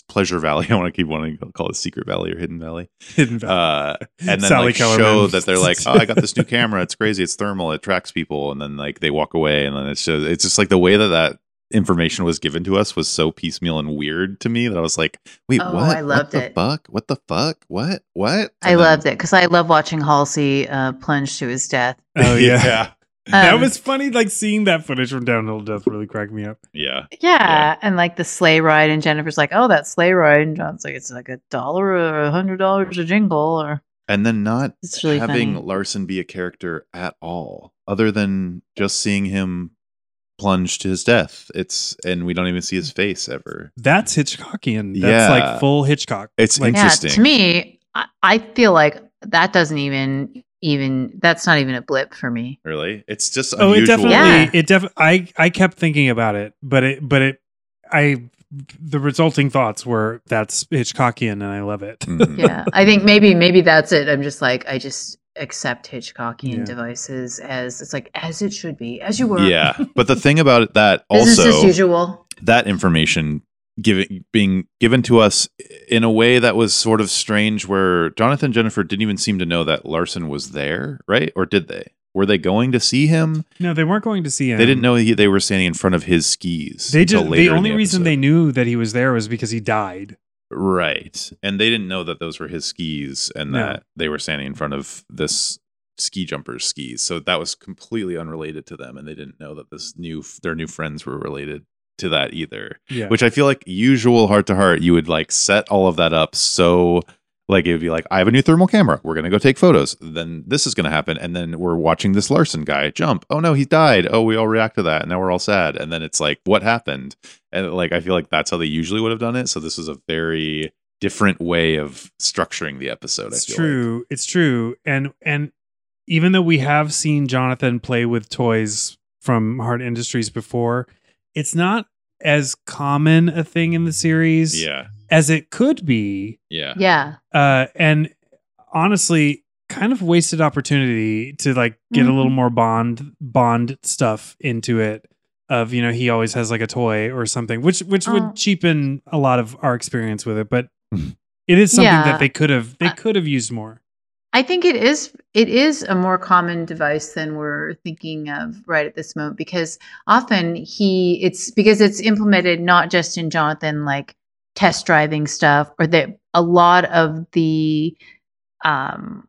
Pleasure Valley. I want to keep wanting to call it Secret Valley or Hidden Valley. Hidden Valley. Uh, and then Sally like Kellerman. Show that they're like, oh, I got this new camera. It's crazy. It's thermal. It tracks people. And then like they walk away and then it's just, it's just like the way that that information was given to us was so piecemeal and weird to me that I was like, wait, oh, what? I loved what it. The fuck? What the fuck? What? What? And I loved then, it because I love watching Halsey uh, plunge to his death. Oh, yeah. yeah. Um, that was funny. Like seeing that footage from Downhill Death really cracked me up. Yeah. yeah. Yeah. And like the sleigh ride, and Jennifer's like, oh, that sleigh ride. And John's like, it's like a dollar or a hundred dollars a jingle. or And then not really having funny. Larson be a character at all, other than just seeing him plunge to his death. It's and we don't even see his face ever. That's Hitchcockian. That's yeah. like full Hitchcock. It's like, interesting. Yeah, to me, I, I feel like that doesn't even even that's not even a blip for me. Really, it's just unusual. Oh, it definitely. Yeah. It definitely. I I kept thinking about it, but it but it I the resulting thoughts were that's Hitchcockian, and I love it. Mm-hmm. Yeah, I think maybe maybe that's it. I'm just like I just. accept Hitchcockian yeah. devices as it's like as it should be, as you were. Yeah, but the thing about it that also business as usual. That information given being given to us in a way that was sort of strange, where Jonathan and Jennifer didn't even seem to know that Larson was there, right? Or did they? Were they going to see him? No, they weren't going to see him. They didn't know he, they were standing in front of his skis. They just the only the reason they knew that he was there was because he died. Right. And they didn't know that those were his skis and no. that they were standing in front of this ski jumper's skis. So that was completely unrelated to them. And they didn't know that this new their new friends were related to that either. Yeah. Which I feel like usual heart to heart, you would like set all of that up. So like it would be like, I have a new thermal camera. We're going to go take photos. Then this is going to happen. And then we're watching this Larson guy jump. Oh, no, he died. Oh, we all react to that. And now we're all sad. And then it's like, what happened? And like, I feel like that's how they usually would have done it. So this was a very different way of structuring the episode. It's I feel true. Like. It's true. And, and even though we have seen Jonathan play with toys from Hart Industries before, it's not as common a thing in the series. Yeah. As it could be. Yeah. Yeah. Uh, and honestly, kind of wasted opportunity to like get mm-hmm. a little more bond bond stuff into it of, you know, he always has like a toy or something, which which uh, would cheapen a lot of our experience with it. But it is something yeah. that they could have they could have used more. I think it is it is a more common device than we're thinking of right at this moment, because often he it's because it's implemented not just in Jonathan, like test driving stuff, or that a lot of the um,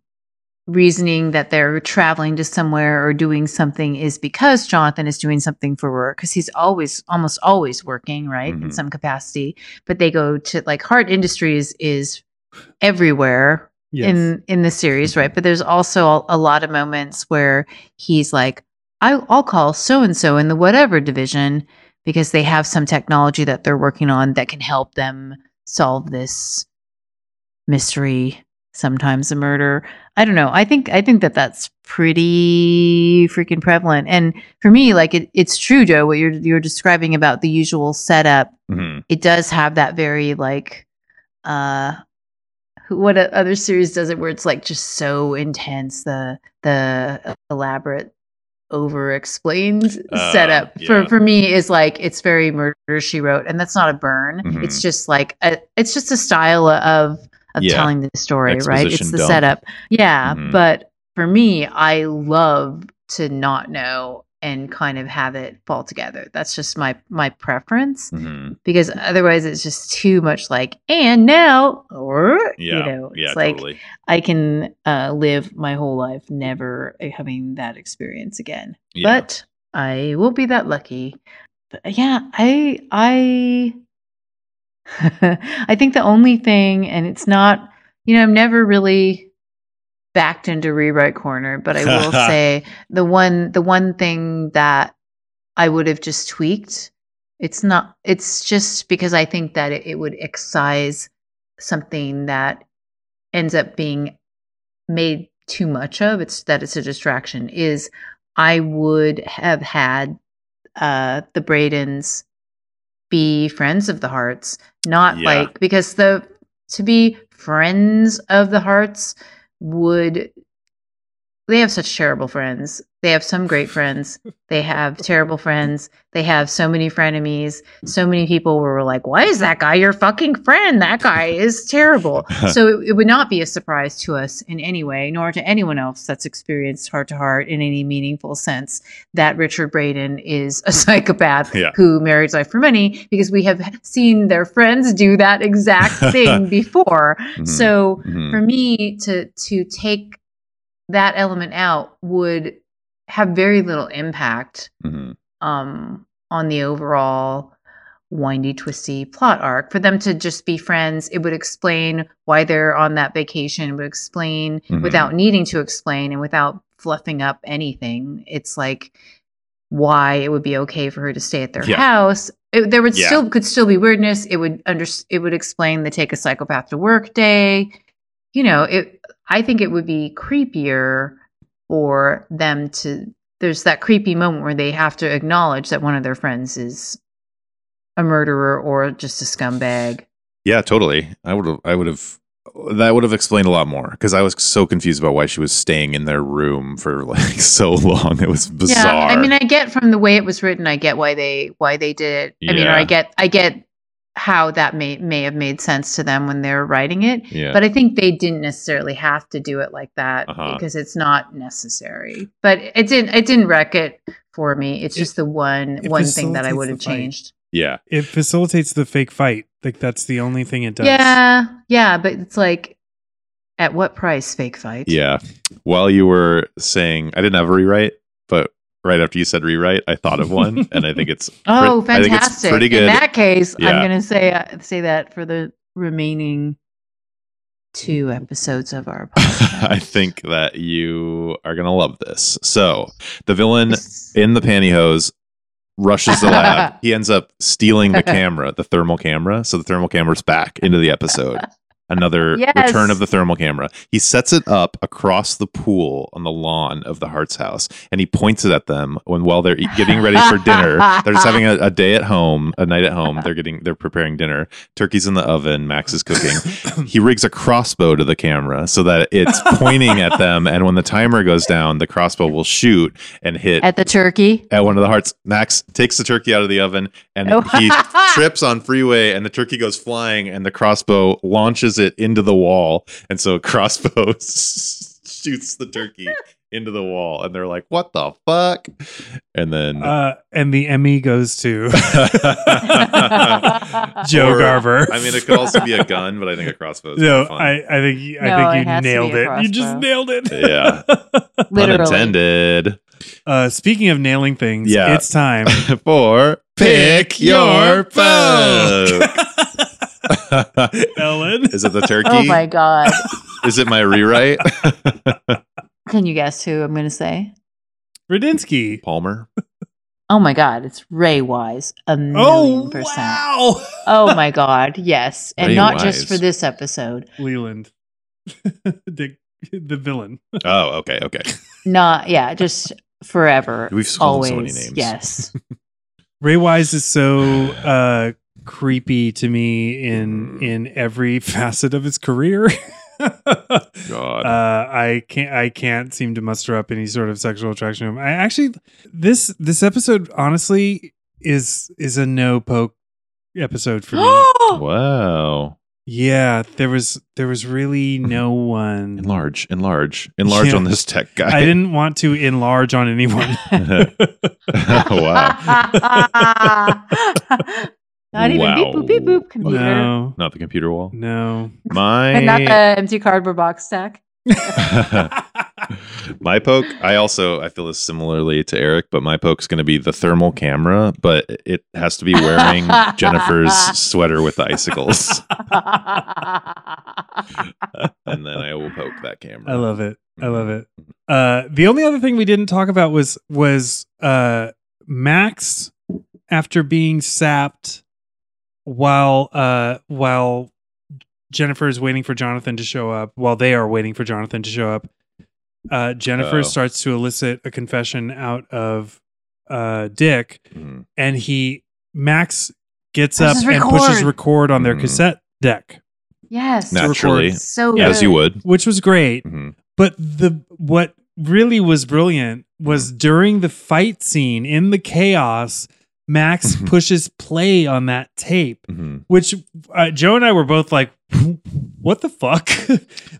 reasoning that they're traveling to somewhere or doing something is because Jonathan is doing something for work, because he's always, almost always working, right, mm-hmm. in some capacity. But they go to, like, Hart Industries is everywhere yes. in, in the series, right? But there's also a lot of moments where he's like, I, I'll call so-and-so in the whatever division, because they have some technology that they're working on that can help them solve this mystery sometimes a murder. I don't know. I think I think that that's pretty freaking prevalent. And for me, like it, it's true, Joe, what you're you're describing about the usual setup. Mm-hmm. It does have that very like, uh, what other series does it where it's like just so intense, the the elaborate, over explained uh, setup yeah. for for me is like, it's very Murder, She Wrote, and that's not a burn. Mm-hmm. It's just like a, it's just a style of of yeah. telling the story, exposition, right? It's the dump. Setup. Yeah. Mm-hmm. But for me, I love to not know and kind of have it fall together. That's just my my preference, mm-hmm. because otherwise it's just too much like, and now, or, yeah. you know, it's yeah, like totally. I can uh, live my whole life never having that experience again. Yeah. But I won't be that lucky. But yeah, I, I... I think the only thing, and it's not, you know, I'm never really backed into Rewrite Corner, but I will say the one, the one thing that I would have just tweaked, it's not, it's just because I think that it, it would excise something that ends up being made too much of, it's that it's a distraction, is I would have had uh, the Bradens be friends of the Harts, not yeah. like, because the, to be friends of the Harts would, they have such terrible friends. They have some great friends. They have terrible friends. They have so many frenemies. So many people were like, why is that guy your fucking friend? That guy is terrible. So it, it would not be a surprise to us in any way, nor to anyone else that's experienced Heart to Heart in any meaningful sense, that Richard Braden is a psychopath yeah. who married life for money, because we have seen their friends do that exact thing before. Mm-hmm. So mm-hmm. for me to, to take that element out would have very little impact mm-hmm. um, on the overall windy, twisty plot arc. For them to just be friends, it would explain why they're on that vacation, it would explain mm-hmm. without needing to explain and without fluffing up anything. It's like why it would be okay for her to stay at their yeah. house. It, there would yeah. still could still be weirdness. It would under, it would explain the take a psychopath to work day. You know, it. I think it would be creepier for them to, there's that creepy moment where they have to acknowledge that one of their friends is a murderer or just a scumbag. Yeah, totally. I would have, I would have, that would have explained a lot more, because I was so confused about why she was staying in their room for like so long. It was bizarre. Yeah, I mean, I get from the way it was written, I get why they, why they did it. I yeah. mean, or I get, I get how that may may have made sense to them when they were writing it. Yeah. But I think they didn't necessarily have to do it like that uh-huh. because it's not necessary. But it didn't it didn't wreck it for me. It's it, just the one one thing that I would have changed. Yeah. It facilitates the fake fight. Like that's the only thing it does. Yeah. Yeah, but it's like, at what price, fake fight? Yeah. While you were saying, I didn't have a rewrite, but right after you said rewrite, I thought of one, and I think it's oh, pre- fantastic! I think it's pretty good. In that case, yeah. I'm going to say uh, say that for the remaining two episodes of our podcast. I think that you are going to love this. So, the villain in the pantyhose rushes the lab. He ends up stealing the camera, the thermal camera. So the thermal camera's back into the episode. Another yes. return of the thermal camera. He sets it up across the pool on the lawn of the Hart's house, and he points it at them when while they're getting ready for dinner. They're just having a, a day at home, a night at home. They're getting, they're preparing dinner. Turkey's in the oven. Max is cooking. He rigs a crossbow to the camera so that it's pointing at them, and when the timer goes down, the crossbow will shoot and hit at the turkey at one of the Hart's. Max takes the turkey out of the oven, and oh. he trips on Freeway, and the turkey goes flying, and the crossbow launches it into the wall, and so crossbow shoots the turkey into the wall, and they're like, what the fuck? And then uh and the Emmy goes to Joe or, Garver. I mean, it could also be a gun, but I think a crossbow is no fun. I, I think you, I no, think you nailed it. You just nailed it. Yeah. Unintended. Uh speaking of nailing things, yeah. it's time for pick your book. Ellen, is it the turkey? Oh my god! Is it my rewrite? Can you guess who I'm going to say? Rudinsky. Palmer. Oh my god! It's Ray Wise. A million oh, percent. Wow! Oh my god! Yes, and Ray not Wise. Just for this episode. Leland. Dick, the villain. Oh, okay, okay. Not, yeah, just forever. We've called so many names. Yes. Ray Wise is so uh, creepy to me in in every facet of his career. God, uh, I can't. I can't seem to muster up any sort of sexual attraction to him. I actually, this this episode honestly is is a no poke episode for me. Wow. Yeah, there was there was really no one. Enlarge, enlarge, enlarge yeah. on this tech guy. I didn't want to enlarge on anyone. Wow. Not even wow. beep boop beep boop computer. No. Not the computer wall. No. My and not the empty cardboard box stack. My poke, I also I feel this similarly to Eric, but my poke's gonna be the thermal camera, but it has to be wearing Jennifer's sweater with the icicles. And then I will poke that camera. I love it. I love it. Uh the only other thing we didn't talk about was was uh Max, after being sapped While uh while Jennifer is waiting for Jonathan to show up, while they are waiting for Jonathan to show up, uh Jennifer oh. starts to elicit a confession out of uh Dick, mm. and he Max gets this up and pushes record on their mm. cassette deck. Yes, naturally, so as you would, which was great. Mm-hmm. But the what really was brilliant was during the fight scene in the chaos. Max pushes play on that tape, mm-hmm. which uh, Joe and I were both like, what the fuck?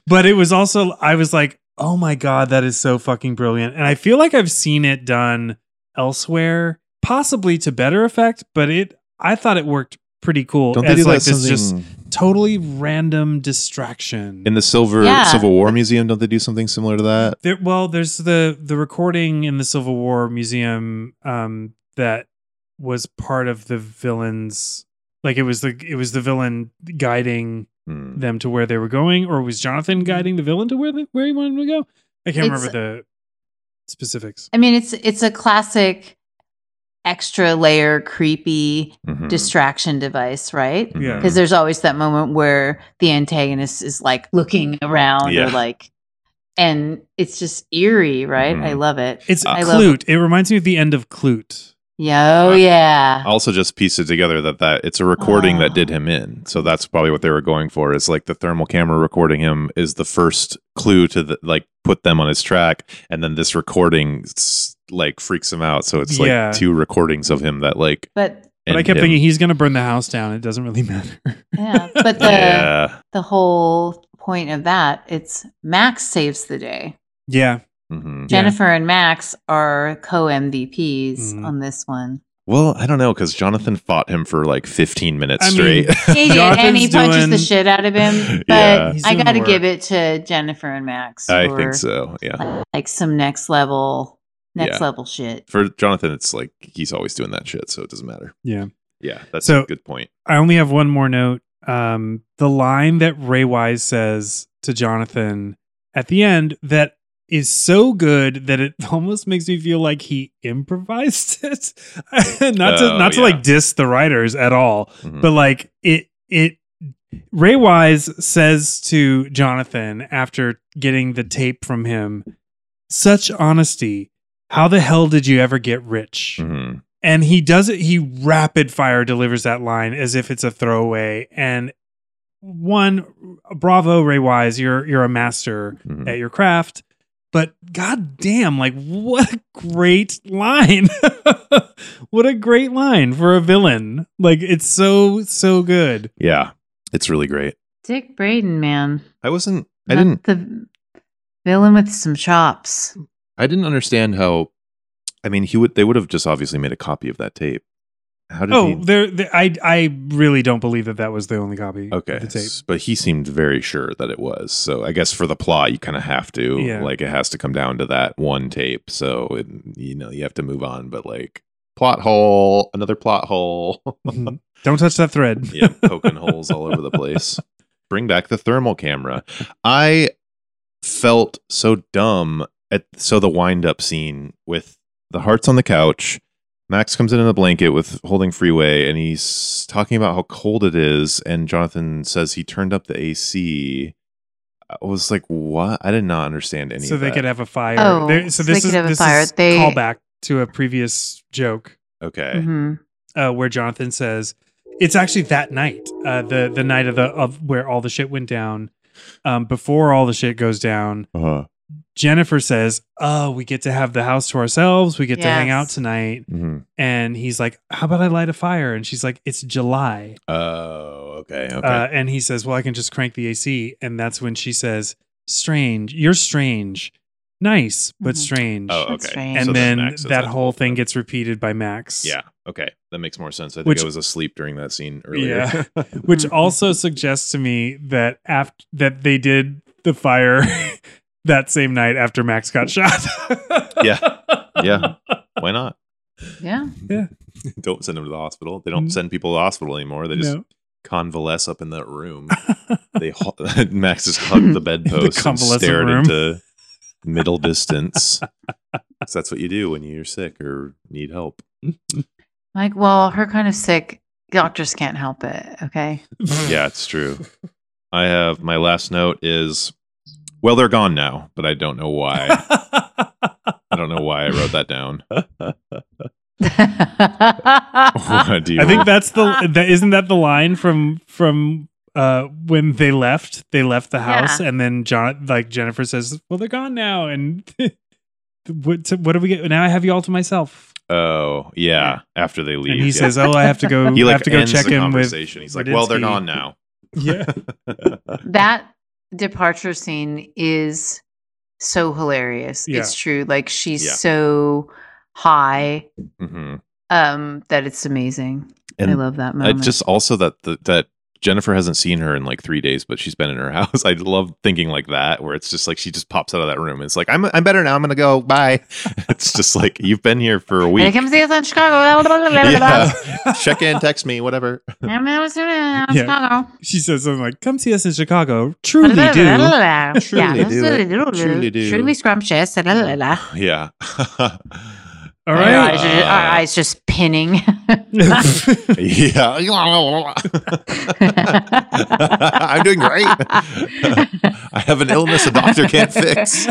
But it was also, I was like, oh my God, that is so fucking brilliant. And I feel like I've seen it done elsewhere, possibly to better effect, but it, I thought it worked pretty cool. Don't they do like that this something... just totally random distraction in the Silver yeah. Civil War Museum? Don't they do something similar to that? There, well, there's the, the recording in the Civil War Museum um, that, was part of the villains, like it was the it was the villain guiding mm. them to where they were going, or was Jonathan guiding the villain to where the, where he wanted to go? I can't it's, remember the specifics. I mean, it's it's a classic extra layer creepy mm-hmm. distraction device, right? Yeah, because there's always that moment where the antagonist is like looking around yeah. or like. And it's just eerie, right? Mm-hmm. I love it. It's I Clute. Love it. It reminds me of the end of Clute. Yeah, oh yeah. I also just pieced it together that, that it's a recording oh. that did him in. So that's probably what they were going for, is like the thermal camera recording him is the first clue to the, like put them on his track, and then this recording like freaks him out. So it's yeah. like two recordings of him that like But, but I kept him. thinking he's going to burn the house down. It doesn't really matter. Yeah, but the yeah. the whole point of that, it's Max saves the day. Yeah. Mm-hmm. Jennifer yeah. and Max are co-M V Ps mm-hmm. on this one. Well, I don't know, because Jonathan fought him for like fifteen minutes I straight. Mean, he did, and he punches doing... the shit out of him. But yeah. I got to give it to Jennifer and Max. I for, think so. Yeah, like, like some next level, next yeah. level shit. For Jonathan, it's like he's always doing that shit, so it doesn't matter. Yeah, yeah, that's so, a good point. I only have one more note. Um, the line that Ray Wise says to Jonathan at the end that. Is so good that it almost makes me feel like he improvised it. not to oh, not to yeah. like diss the writers at all, mm-hmm. but like it it Ray Wise says to Jonathan after getting the tape from him, such honesty. How the hell did you ever get rich? Mm-hmm. And he does it. He rapid fire delivers that line as if it's a throwaway. And one, bravo, Ray Wise, you're you're a master mm-hmm. at your craft. But goddamn, like what a great line. What a great line for a villain. Like it's so, so good. Yeah. It's really great. Dick Braden, man. I wasn't I That's didn't the villain with some chops. I didn't understand how I mean he would they would have just obviously made a copy of that tape. How did oh, he... there the, I I really don't believe that that was the only copy okay. of the tape. But he seemed very sure that it was. So I guess for the plot, you kind of have to. Yeah. Like, it has to come down to that one tape. So, it, you know, you have to move on. But, like, plot hole, another plot hole. Don't touch that thread. Yeah, poking holes all over the place. Bring back the thermal camera. I felt so dumb. at So the wind-up scene with the hearts on the couch. Max comes in in a blanket with holding Freeway, and he's talking about how cold it is. And Jonathan says he turned up the A C. I was like, what? I did not understand any so of that. So they could have a fire. Oh, They're, so, so this they could is, have a this fire. Is they... callback to a previous joke. Okay. Mm-hmm. Uh, where Jonathan says, it's actually that night, uh, the the night of the of where all the shit went down. Um, before all the shit goes down, uh-huh. Jennifer says, "Oh, we get to have the house to ourselves. We get yes. to hang out tonight." Mm-hmm. And he's like, "How about I light a fire?" And she's like, "It's July." Oh, okay. okay. Uh, and he says, "Well, I can just crank the A C." And that's when she says, "Strange, you're strange, nice but strange." Mm-hmm. Oh, okay. Strange. And so then, then that whole that. thing gets repeated by Max. Yeah. Okay, that makes more sense. I think which, I was asleep during that scene earlier. Yeah. Which also suggests to me that after that they did the fire that same night after Max got shot. Yeah. Yeah. Why not? Yeah. Yeah. Don't send him to the hospital. They don't send people to the hospital anymore. They just no. convalesce up in that room. They Max just hugged the bedpost the and stared room. into middle distance. So that's what you do when you're sick or need help. Like, well, her kind of sick, doctors can't help it, okay? Yeah, it's true. I have, my last note is, well, they're gone now, but I don't know why. I don't know why I wrote that down. What do you I want? think that's the, that, isn't that the line from, from uh, when they left? They left the house, yeah. and then John, like Jennifer says, well, they're gone now, and what, what do we get? Now I have you all to myself. Oh yeah, after they leave, and he yeah. says, "Oh, I have to go. He like have to go check in with." He's like, Rudinsky. "Well, they're gone now." Yeah, that departure scene is so hilarious. Yeah. It's true. Like she's yeah. so high mm-hmm. um, that it's amazing. And I love that moment. I just also that the, that Jennifer hasn't seen her in like three days, but she's been in her house. I love thinking like that, where it's just like she just pops out of that room. And it's like, I'm I'm better now. I'm gonna go. Bye. It's just like you've been here for a week. Hey, come see us in Chicago. Yeah. Check in, text me, whatever. Yeah. She says something like, "Come see us in Chicago." Truly do. Yeah, truly do. Truly do. Truly scrumptious. Yeah. All right. Our eyes are just, our eyes just pinning. Yeah. I'm doing great. I have an illness a doctor can't fix.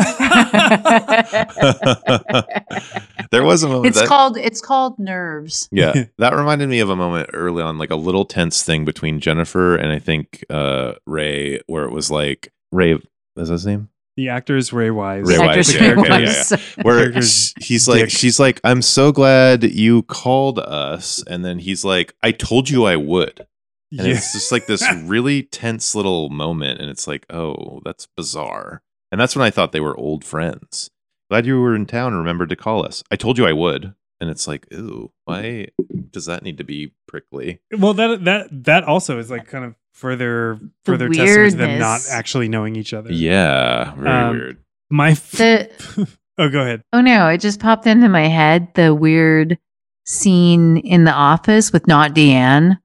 There was a moment. It's that, called it's called nerves. Yeah. That reminded me of a moment early on, like a little tense thing between Jennifer and I think uh, Ray, where it was like Ray, is that his name? The actor is Ray Wise. Ray Wise, yeah, okay, yeah, yeah. Where he's like, Dick. she's like, I'm so glad you called us. And then he's like, I told you I would. And yeah. it's just like this really tense little moment. And it's like, oh, that's bizarre. And that's when I thought they were old friends. Glad you were in town and remembered to call us. I told you I would. And it's like, ooh, why does that need to be prickly? Well, that that that also is like kind of further further testament to them not actually knowing each other. Yeah, very um, weird. My f the, oh, go ahead. Oh no, it just popped into my head the weird scene in the office with not Deanne,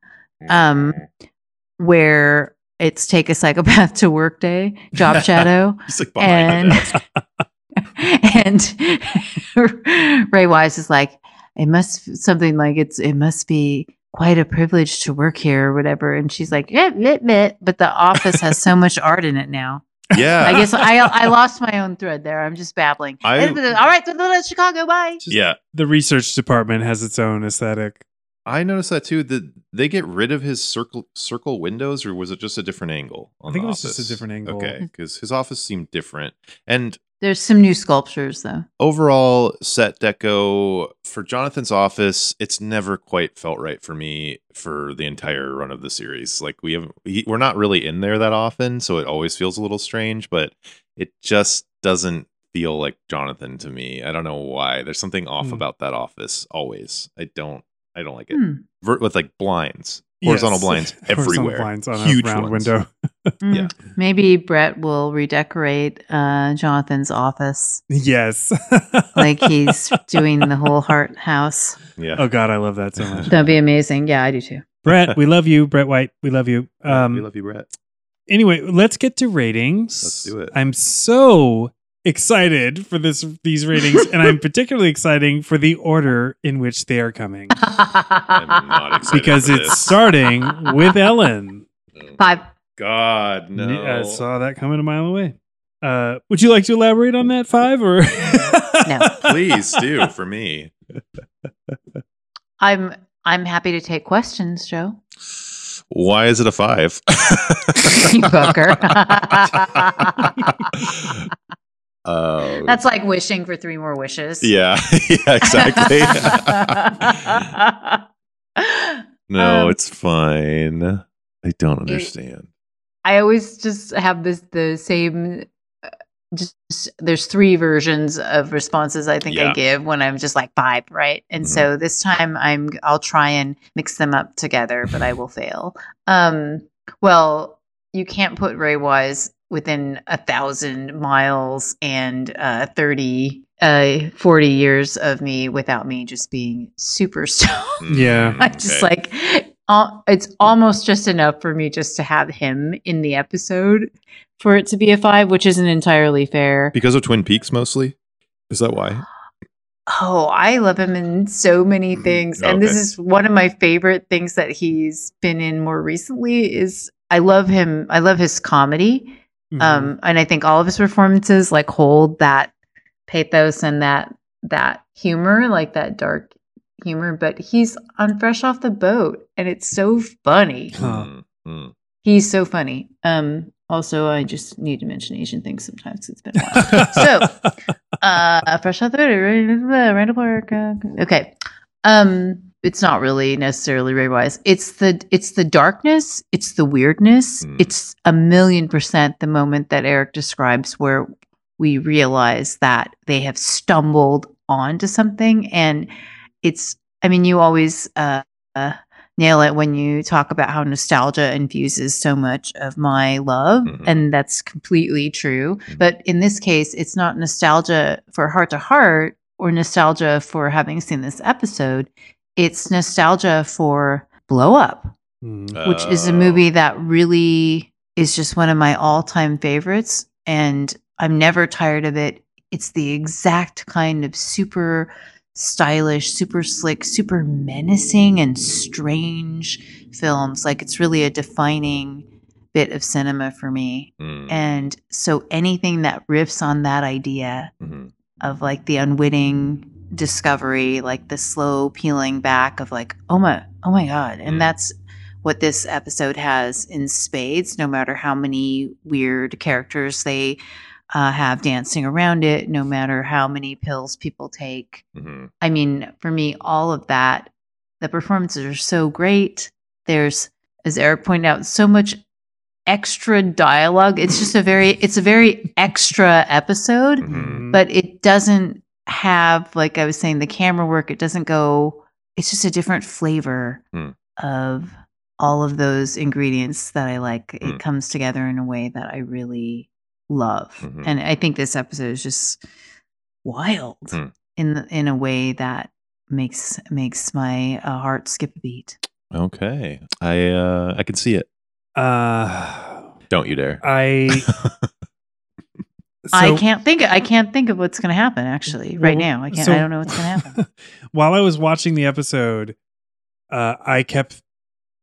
um, where it's take a psychopath to work day, job shadow, He's like behind and and Ray Wise is like. It must something like it's it must be quite a privilege to work here or whatever. And she's like, eh, bleh, bleh. But the office has so much art in it now. Yeah. I guess I I lost my own thread there. I'm just babbling. I, All right, Chicago, bye. Just, yeah. The research department has its own aesthetic. I noticed that too. Did they get rid of his circle circle windows, or was it just a different angle? On I think the it was office? just a different angle. Okay, because his office seemed different. And there's some new sculptures, though. Overall, set deco for Jonathan's office, it's never quite felt right for me for the entire run of the series. Like we haven't, he, we're not really in there that often, so it always feels a little strange. But it just doesn't feel like Jonathan to me. I don't know why. There's something off mm. about that office always. I don't, I don't like it. Mm. Vert with like blinds, horizontal yes. blinds everywhere, blinds on huge a round ones. window. Mm, yeah. Maybe Brett will redecorate uh, Jonathan's office. Yes. Like he's doing the whole Hart house. Yeah. Oh, God, I love that so much. That'd be amazing. Yeah, I do too. Brett, we love you. Brett White, we love you. Um, we love you, Brett. Anyway, let's get to ratings. Let's do it. I'm so excited for this these ratings, and I'm particularly excited for the order in which they are coming. I'm not excited Because for it's this. starting with Ellen. Five. God, no. I saw that coming a mile away. Uh, would you like to elaborate on that, Five? Or no. Please do, for me. I'm I'm happy to take questions, Joe. Why is it a five? You fucker. Uh, That's like wishing for three more wishes. Yeah, yeah, exactly. No, um, it's fine. I don't understand. I always just have this the same. Just there's three versions of responses I think yeah. I give when I'm just like five, right? And mm-hmm. so this time I'm I'll try and mix them up together, but I will fail. Um, well, you can't put Ray Wise within a thousand miles and uh, thirty, uh, forty years of me without me just being super stoned. Yeah, I just okay. like uh, it's almost just enough for me just to have him in the episode. For it to be a five, which isn't entirely fair. Because of Twin Peaks, mostly? Is that why? Oh, I love him in so many things. And okay. this is one of my favorite things that he's been in more recently is I love him. I love his comedy. Mm-hmm. Um, and I think all of his performances like hold that pathos and that that humor, like that dark humor. But he's on Fresh Off the Boat. And it's so funny. Mm-hmm. He's so funny. Um Also, I just need to mention Asian things sometimes. It's been a while. So, uh, Fresh Out the Boat, Randall Park. Uh, okay. Um, it's not really necessarily Ray Wise. It's the, it's the darkness. It's the weirdness. Mm. It's a million percent the moment that Eric describes where we realize that they have stumbled onto something. And it's, I mean, you always uh, uh nail it when you talk about how nostalgia infuses so much of my love. Mm-hmm. And that's completely true. Mm-hmm. But in this case, it's not nostalgia for Heart to Heart or nostalgia for having seen this episode. It's nostalgia for Blow Up, mm-hmm. which is a movie that really is just one of my all-time favorites. And I'm never tired of it. It's the exact kind of super stylish, super slick, super menacing and strange films. Like it's really a defining bit of cinema for me. Mm. And so anything that riffs on that idea mm-hmm. of like the unwitting discovery, like the slow peeling back of like, oh my, oh my God. And mm. that's what this episode has in spades, no matter how many weird characters they Uh, have dancing around it, no matter how many pills people take. Mm-hmm. I mean, for me, all of that, the performances are so great. There's, as Eric pointed out, so much extra dialogue. It's just a very, it's a very extra episode, mm-hmm. but it doesn't have, like I was saying, the camera work, it doesn't go, it's just a different flavor mm. of all of those ingredients that I like. Mm. It comes together in a way that I really love. Mm-hmm. And I think this episode is just wild mm. in the, in a way that makes makes my uh, heart skip a beat. Okay. I uh I can see it. Uh don't you dare. I so, I can't think of, I can't think of what's going to happen actually right well, now. I can't so, I don't know what's going to happen. While I was watching the episode, uh I kept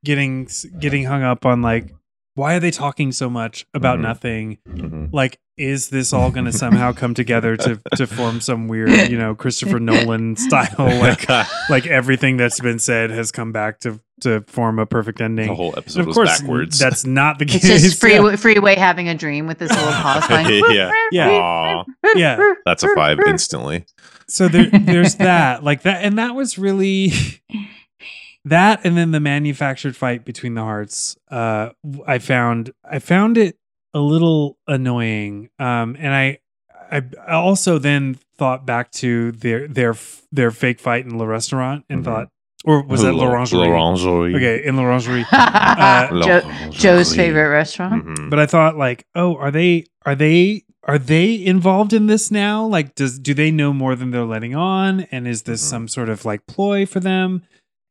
getting getting hung up on like, why are they talking so much about mm-hmm. nothing? Mm-hmm. Like, is this all going to somehow come together to to form some weird, you know, Christopher Nolan style? Like, like everything that's been said has come back to to form a perfect ending. The whole episode and of course, was backwards. That's not the case. It's just free, yeah. Freeway having a dream with this little pause line. yeah, yeah, yeah. That's a five instantly. So there, there's that, like that, and that was really. That and then the manufactured fight between the hearts, uh, I found I found it a little annoying, um, and I I also then thought back to their their their fake fight in Le Restaurant and mm-hmm. thought, or was that L'Orangerie? L'Orangerie. Okay, in L'Orangerie, uh, L'Orangerie. Joe's favorite restaurant. Mm-hmm. But I thought like, oh, are they are they are they involved in this now? Like, does do they know more than they're letting on? And is this mm-hmm. some sort of like ploy for them?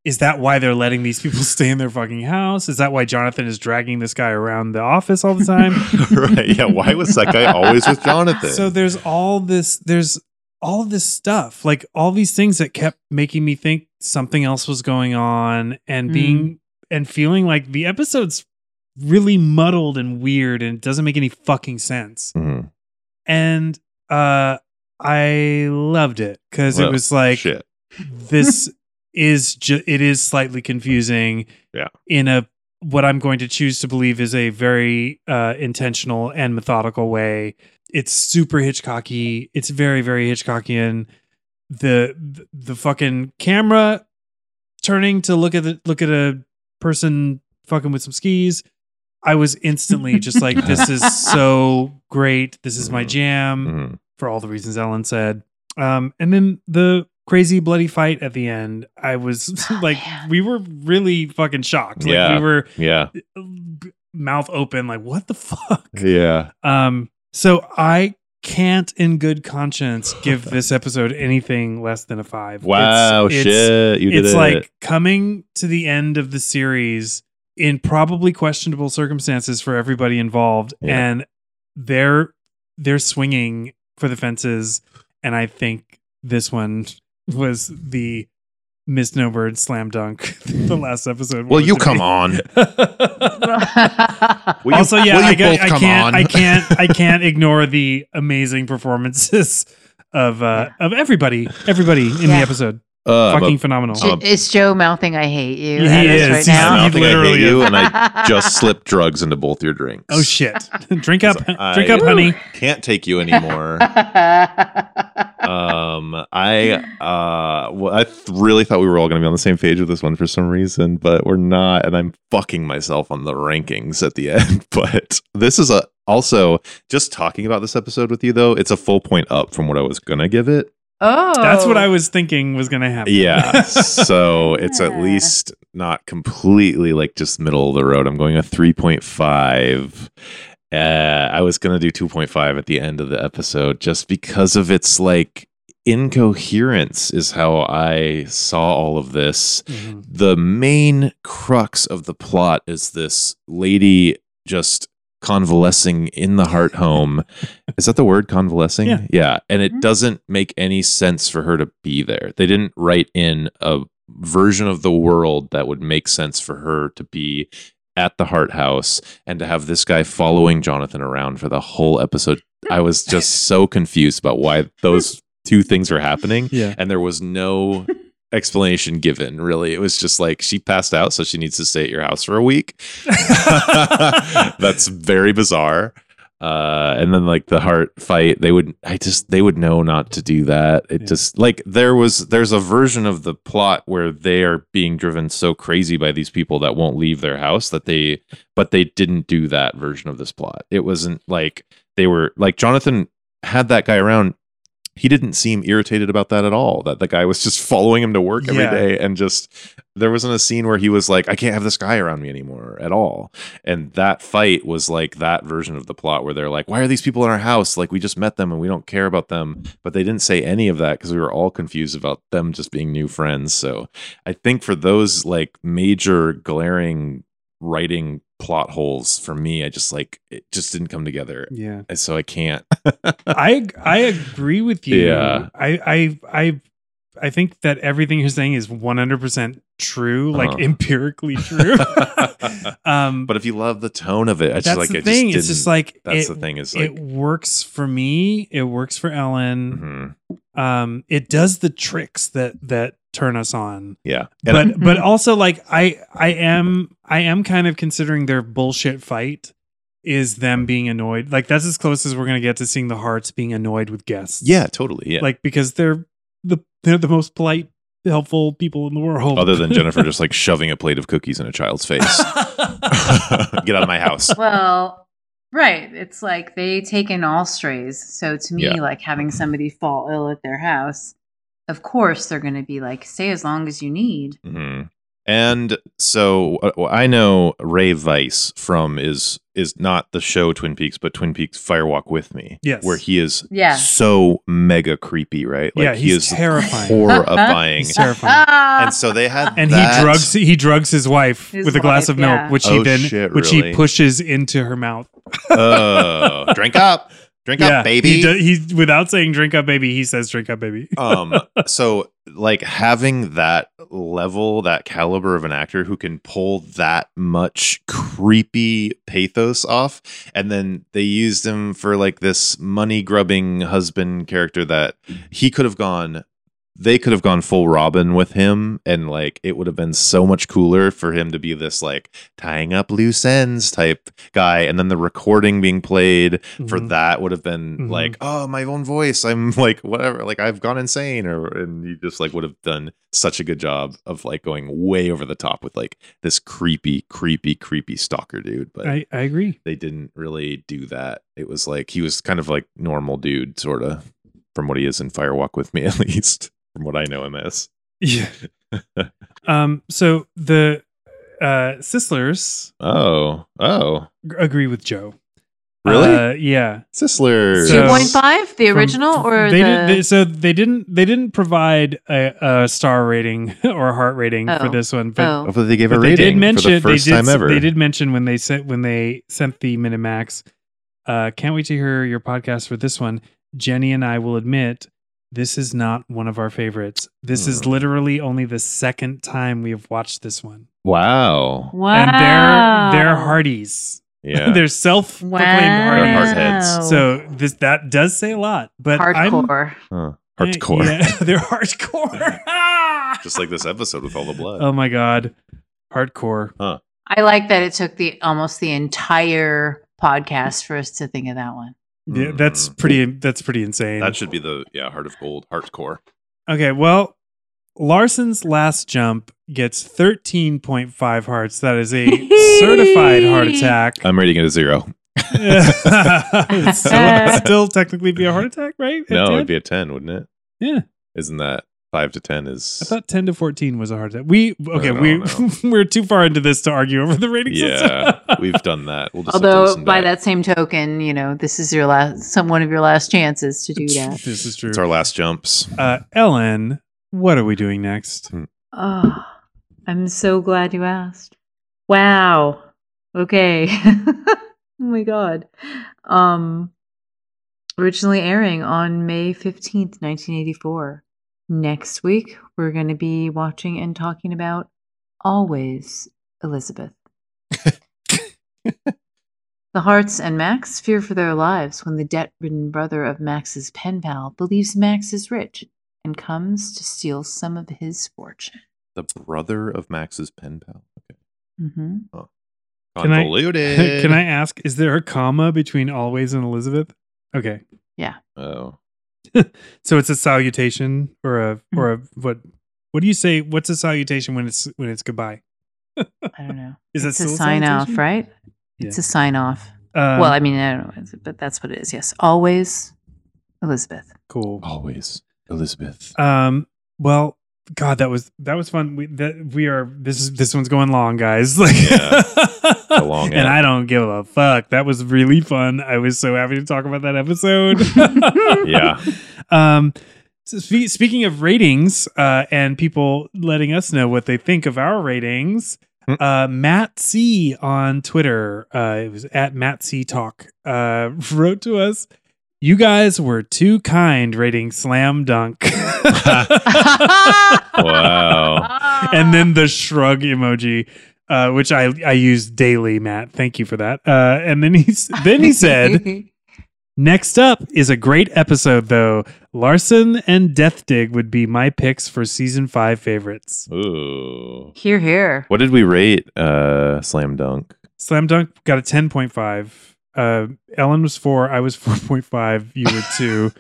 Is that why they're letting these people stay in their fucking house? Is that why Jonathan is dragging this guy around the office all the time? Right. Yeah. Why was that guy always with Jonathan? So there's all this, there's all this stuff, like all these things that kept making me think something else was going on and being, mm. and feeling like the episode's really muddled and weird, and it doesn't make any fucking sense. Mm-hmm. And uh, I loved it because well, it was like shit. This is ju- it is slightly confusing. Yeah. In a what I'm going to choose to believe is a very uh, intentional and methodical way. It's super Hitchcocky. It's very, very Hitchcockian. The the fucking camera turning to look at the, look at a person fucking with some skis. I was instantly just like, this is so great. This is my jam mm-hmm. for all the reasons Ellen said. Um, and then the crazy bloody fight at the end. I was oh, like, man. We were really fucking shocked. Like, yeah. We were yeah. mouth open. Like, what the fuck? Yeah. Um. So I can't in good conscience give this episode anything less than a five. Wow. It's, it's, shit. You did it's it. Like coming to the end of the series in probably questionable circumstances for everybody involved. Yeah. And they're, they're swinging for the fences. And I think this one was the misnomered slam dunk the last episode. Well, you come on. Also, yeah, I, get, I can't, I can't, I can't ignore the amazing performances of, uh, yeah. of everybody, everybody in yeah. the episode. Uh, Fucking but, phenomenal. Um, it's Joe mouthing I hate you. He at is. Us right now. Mouthing I hate you, and I just slipped drugs into both your drinks. Oh, shit. Drink up. I drink up, honey. Can't take you anymore. um, I uh, well, I th- really thought we were all going to be on the same page with this one for some reason, but we're not, and I'm fucking myself on the rankings at the end. But this is a also, just talking about this episode with you, though, it's a full point up from what I was going to give it. Oh, that's what I was thinking was going to happen. Yeah. So yeah. It's at least not completely like just middle of the road. I'm going a three point five. Uh, I was going to do two point five at the end of the episode just because of its like incoherence is how I saw all of this. Mm-hmm. The main crux of the plot is this lady just convalescing in the Hart home. Is that the word, convalescing? Yeah. Yeah. And it doesn't make any sense for her to be there. They didn't write in a version of the world that would make sense for her to be at the Hart house and to have this guy following Jonathan around for the whole episode. I was just so confused about why those two things were happening. Yeah. And there was no explanation given, really. It was just like she passed out, so she needs to stay at your house for a week. That's very bizarre. Uh, and then like the Hart fight, they would I just they would know not to do that. It yeah. just like there was there's a version of the plot where they are being driven so crazy by these people that won't leave their house that they but they didn't do that version of this plot. It wasn't like they were like Jonathan had that guy around. He didn't seem irritated about that at all, that the guy was just following him to work every yeah. day. And just there wasn't a scene where he was like, I can't have this guy around me anymore at all. And that fight was like that version of the plot where they're like, why are these people in our house? Like, we just met them and we don't care about them. But they didn't say any of that because we were all confused about them just being new friends. So I think for those like major glaring writing plot holes for me, I just like it just didn't come together. Yeah. And so I can't. I I agree with you. Yeah. I I I I think that everything you're saying is one hundred percent true, like uh-huh. empirically true. um But if you love the tone of it, I just like the I thing. Just it's just like that's it, the thing is like, it works for me. It works for Ellen. Mm-hmm. Um, it does the tricks that that turn us on. Yeah. And but but also like I I am I am kind of considering their bullshit fight is them being annoyed. Like that's as close as we're gonna get to seeing the Harts being annoyed with guests. Yeah, totally. Yeah. Like because they're the they're the most polite, helpful people in the world. Other than Jennifer just like shoving a plate of cookies in a child's face. Get out of my house. Well, right. It's like they take in all strays. So to me, yeah. like having somebody fall ill at their house, of course, they're going to be like, stay as long as you need. Mm-hmm. And so uh, I know Ray Wise from is is not the show Twin Peaks, but Twin Peaks Firewalk with Me. Yes. Where he is yeah. so mega creepy, right? Like yeah, he is terrifying. Horrifying. He's terrifying. And so they had And that. he drugs he drugs his wife his with a glass wife, of milk, yeah. which he oh, then shit, which really? he pushes into her mouth. Oh, drink up. Drink yeah, up, baby. He, do, he without saying drink up, baby, he says drink up, baby. um, so like having that level, that caliber of an actor who can pull that much creepy pathos off. And then they used him for like this money grubbing husband character that he could have gone. They could have gone full Robin with him, and like it would have been so much cooler for him to be this like tying up loose ends type guy, and then the recording being played mm-hmm. for that would have been mm-hmm. like, oh, my own voice, I'm like whatever, like I've gone insane, or and you just like would have done such a good job of like going way over the top with like this creepy, creepy, creepy stalker dude. But I, I agree, they didn't really do that. It was like he was kind of like normal dude, sort of from what he is in Firewalk with Me, at least. From what I know him as. Yeah. um, so the uh, Sislers. Oh. Oh. G- agree with Joe. Really? Uh, yeah. Sislers. two point five, the original, from, or they the... Did, they, so they didn't They didn't provide a, a star rating or a heart rating oh. for this one. But, oh. but they gave a but rating they did mention, for the first they did, time ever. They did mention when they sent, when they sent the Minute Max, uh, can't wait to hear your podcast for this one. Jenny and I will admit... this is not one of our favorites. This mm. is literally only the second time we have watched this one. Wow. Wow. And they're, they're Hardies. Yeah. They're self-proclaimed wow. Hardies. So this, that does say a lot. But hardcore. Huh. Hardcore. Yeah, they're hardcore. Just like this episode with all the blood. Oh my God. Hardcore. Huh. I like that it took the almost the entire podcast for us to think of that one. Yeah, that's pretty that's pretty insane. That should be the yeah, Heart of Gold, Heartcore. Okay, well, Larson's Last Jump gets thirteen point five hearts. That is a certified heart attack. I'm rating it a zero. It's still, it'd still technically be a heart attack, right? At no, ten? It'd be a ten, wouldn't it? Yeah. Isn't that five to ten is... I thought ten to fourteen was a heart attack. We, okay, no, we, no. We're too far into this to argue over the rating yeah, system. Yeah, we've done that. We'll just Although, by that. that same token, you know, this is your last, some one of your last chances to do that. This is true. It's our last jumps. Uh, Ellen, what are we doing next? Oh, I'm so glad you asked. Wow. Okay. Oh my God. Um, originally airing on May fifteenth, nineteen eighty-four. Next week, we're going to be watching and talking about Always Elizabeth. The Harts and Max fear for their lives when the debt-ridden brother of Max's pen pal believes Max is rich and comes to steal some of his fortune. The brother of Max's pen pal. Okay. Mm-hmm. Oh. Convoluted. Can I, can I ask, is there a comma between Always and Elizabeth? Okay. Yeah. Oh. So it's a salutation or a or a what what do you say what's a salutation when it's when it's goodbye? I don't know. Is it's that a sign salutation? Off, right? Yeah. It's a sign off. Uh, well, I mean, I don't know, but that's what it is. Yes. Always Elizabeth. Cool. Always Elizabeth. Um well, God, that was that was fun. We that we are this is this one's going long, guys. Like yeah. A long and end. I don't give a fuck. That was really fun. I was so happy to talk about that episode. Yeah. Um so spe- speaking of ratings, uh, and people letting us know what they think of our ratings, uh, Matt C on Twitter, uh, it was at Matt C Talk, uh, wrote to us. You guys were too kind rating Slam Dunk. Wow. And then the shrug emoji, uh, which I, I use daily, Matt. Thank you for that. Uh, and then he, then he said, next up is a great episode, though. Larson and Death Dig would be my picks for season five favorites. Ooh. Hear, hear. What did we rate uh, Slam Dunk? Slam Dunk got a ten point five. Uh, Ellen was four. I was four point five. You were two.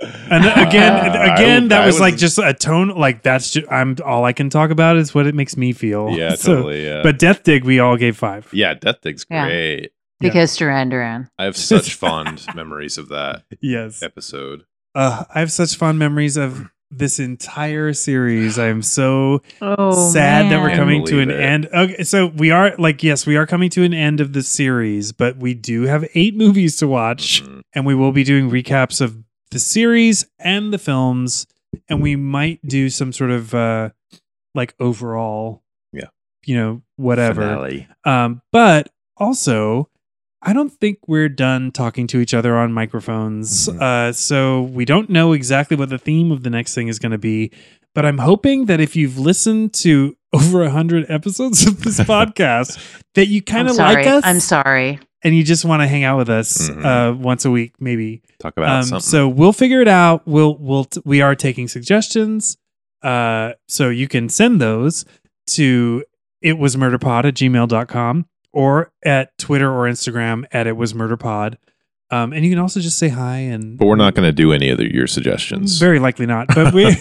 And again, uh, again, I, that I was, was like just a tone. Like that's just, I'm all I can talk about is what it makes me feel. Yeah, so, totally. Yeah. But Death Dig, we all gave five. Yeah, Death Dig's great. Yeah. Because yeah. Duran Duran. I have such fond memories of that. Yes. Episode. Uh, I have such fond memories of this entire series. I'm so oh, sad man. that we're coming to an it. end. Okay, so we are like, yes, we are coming to an end of the series, but we do have eight movies to watch, mm-hmm. and we will be doing recaps of the series and the films, and we might do some sort of uh, like overall, yeah, you know, whatever. Finale. Um, but also, I don't think we're done talking to each other on microphones. Mm-hmm. Uh, so we don't know exactly what the theme of the next thing is going to be, but I'm hoping that if you've listened to over a hundred episodes of this podcast, that you kind of like us. I'm sorry. And you just want to hang out with us mm-hmm. uh, once a week, maybe. Talk about um, something. So we'll figure it out. We'll, we'll, t we are taking suggestions. Uh, so you can send those to itwasmurderpod at gmail dot com. Or at Twitter or Instagram at It Was Murder Pod. Um, and you can also just say hi. And but we're not going to do any of the, your suggestions. Very likely not. But we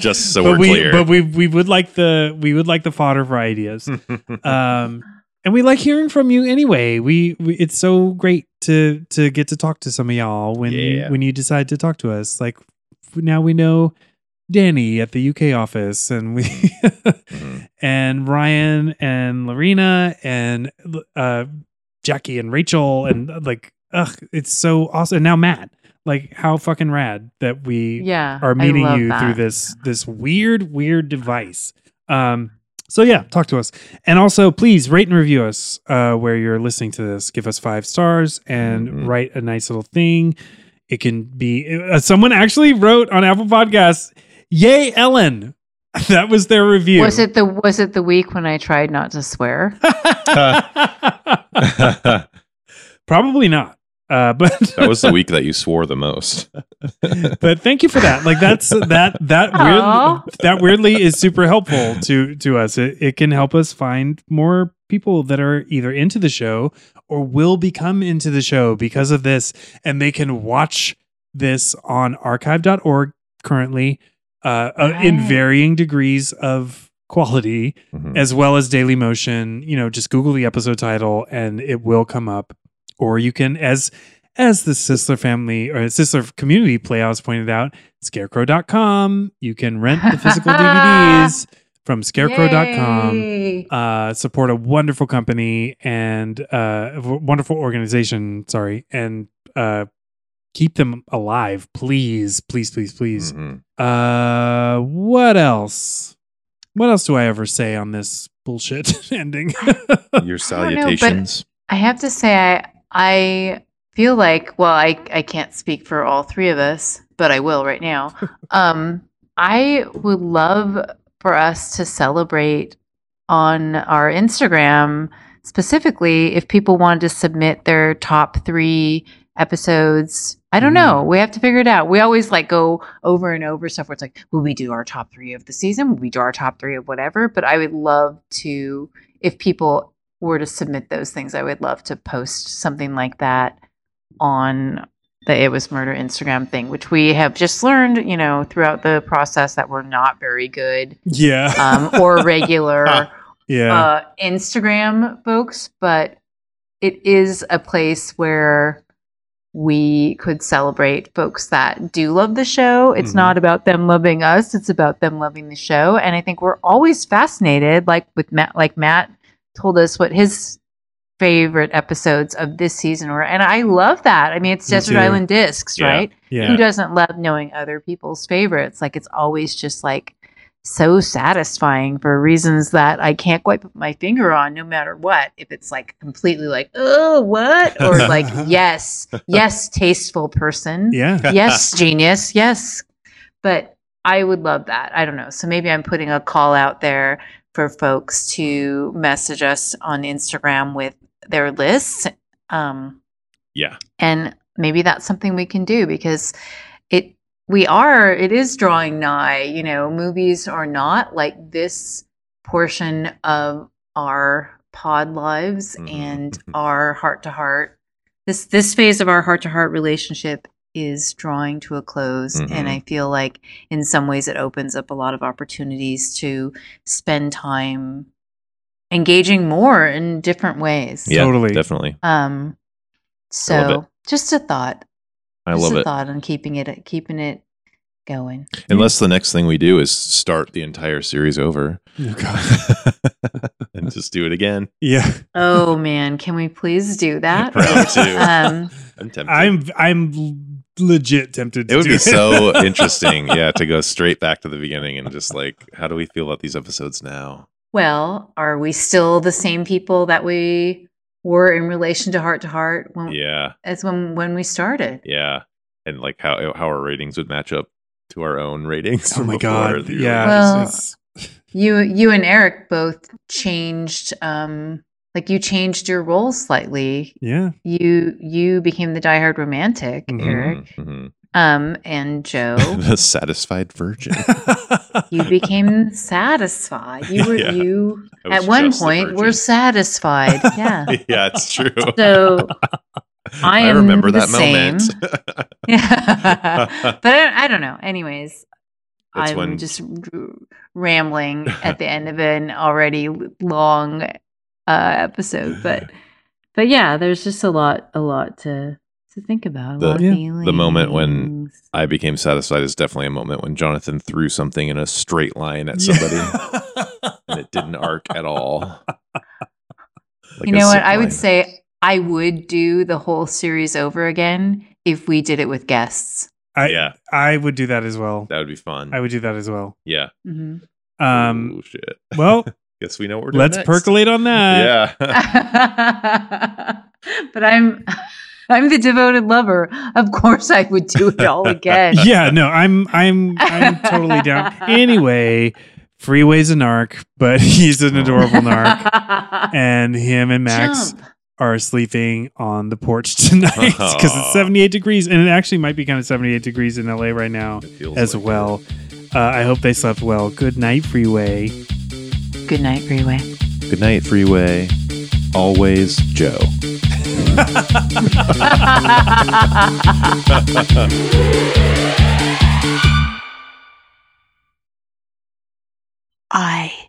just so but we're we, clear. But we we would like the we would like the fodder for ideas. um, and we like hearing from you anyway. We, we it's so great to to get to talk to some of y'all when yeah. you, when you decide to talk to us. Like now we know Danny at the U K office, and we mm-hmm. and Ryan and Lorena and uh, Jackie and Rachel, and like, ugh, it's so awesome. And now Matt, like, how fucking rad that we yeah, are meeting you that. through this this weird weird device. Um, so yeah, talk to us, and also please rate and review us uh, where you're listening to this. Give us five stars and mm-hmm. write a nice little thing. It can be uh, someone actually wrote on Apple Podcasts, "Yay, Ellen!" That was their review. Was it the Was it the week when I tried not to swear? uh, Probably not. Uh, but that was the week that you swore the most. But thank you for that. Like that's that that weird, that weirdly is super helpful to to us. It it can help us find more people that are either into the show or will become into the show because of this, and they can watch this on archive dot org currently. Uh, right. In varying degrees of quality, mm-hmm. as well as Daily Motion. You know, just Google the episode title and it will come up. Or you can, as as the Sisler family or Sisler Community Playhouse pointed out, Scarecrow dot com. You can rent the physical D V Ds from Scarecrow dot com. Uh, support a wonderful company and uh, a wonderful organization. Sorry, and uh, keep them alive, please, please, please, please. Mm-hmm. Uh, what else? What else do I ever say on this bullshit ending? Your salutations. I, know, I have to say, I I feel like, well, I, I can't speak for all three of us, but I will right now. um, I would love for us to celebrate on our Instagram, specifically if people wanted to submit their top three episodes. I don't know. We have to figure it out. We always like go over and over stuff where it's like, will we do our top three of the season? Will we do our top three of whatever? But I would love to, if people were to submit those things, I would love to post something like that on the It Was Murder Instagram thing, which we have just learned, you know, throughout the process that we're not very good. Yeah. Um, or regular yeah. uh, Instagram folks, but it is a place where we could celebrate folks that do love the show. It's mm-hmm. not about them loving us. It's about them loving the show. And I think we're always fascinated, like with Matt, like Matt told us what his favorite episodes of this season were. And I love that. I mean, it's Me Desert too. Island Discs, yeah. right? Yeah. Who doesn't love knowing other people's favorites? Like it's always just like so satisfying for reasons that I can't quite put my finger on, no matter what. If it's like completely like, oh, what? Or like, yes, yes, tasteful person. Yeah. Yes, genius. Yes. But I would love that. I don't know. So maybe I'm putting a call out there for folks to message us on Instagram with their lists. Um, yeah. And maybe that's something we can do because it, We are, it is drawing nigh, you know, movies or not, like this portion of our pod lives mm-hmm. and our heart to heart. This this phase of our heart to heart relationship is drawing to a close. Mm-hmm. And I feel like in some ways it opens up a lot of opportunities to spend time engaging more in different ways. Yeah, totally. Definitely. Um, so just a thought. I love it. Thought on keeping it keeping it going. Unless the next thing we do is start the entire series over, oh, God. and just do it again. Yeah. Oh man, can we please do that? um, I'm tempted. I'm I'm legit tempted. To it would do be it. so interesting, yeah, to go straight back to the beginning and just like, how do we feel about these episodes now? Well, are we still the same people that we? were in relation to Heart to Heart. When, yeah. As when, when we started. Yeah. And like how, how our ratings would match up to our own ratings. Oh my God. The, yeah. Well, you, you and Eric both changed, um, like you changed your role slightly. Yeah. You, you became the diehard romantic, mm-hmm, Eric. Mm-hmm. Um, and Joe, the satisfied virgin. You became satisfied. You were, yeah, you at one point were satisfied. Yeah. Yeah, it's true. So I, I remember that same moment. Yeah. But I, I don't know. Anyways, that's I'm when... just rambling at the end of an already long uh, episode, but, but yeah, there's just a lot, a lot to think about. The, yeah, the moment when I became satisfied is definitely a moment when Jonathan threw something in a straight line at somebody, yeah. And it didn't arc at all. Like, you know what? I line. would say I would do the whole series over again if we did it with guests. I, yeah, I would do that as well. That would be fun. I would do that as well. Yeah. Mm-hmm. Um. Ooh, shit. Well, guess we know what we're doing. Let's next. percolate on that. Yeah. But I'm. I'm the devoted lover. Of course I would do it all again. Yeah, no, I'm I'm I'm totally down. Anyway, Freeway's a narc, but he's an adorable narc. And him and Max Jump. are sleeping on the porch tonight because it's seventy-eight degrees, and it actually might be kind of seventy-eight degrees in L A right now as like well. Uh, I hope they slept well. Good night, Freeway. Good night, Freeway. Good night, Freeway. Always Joe. I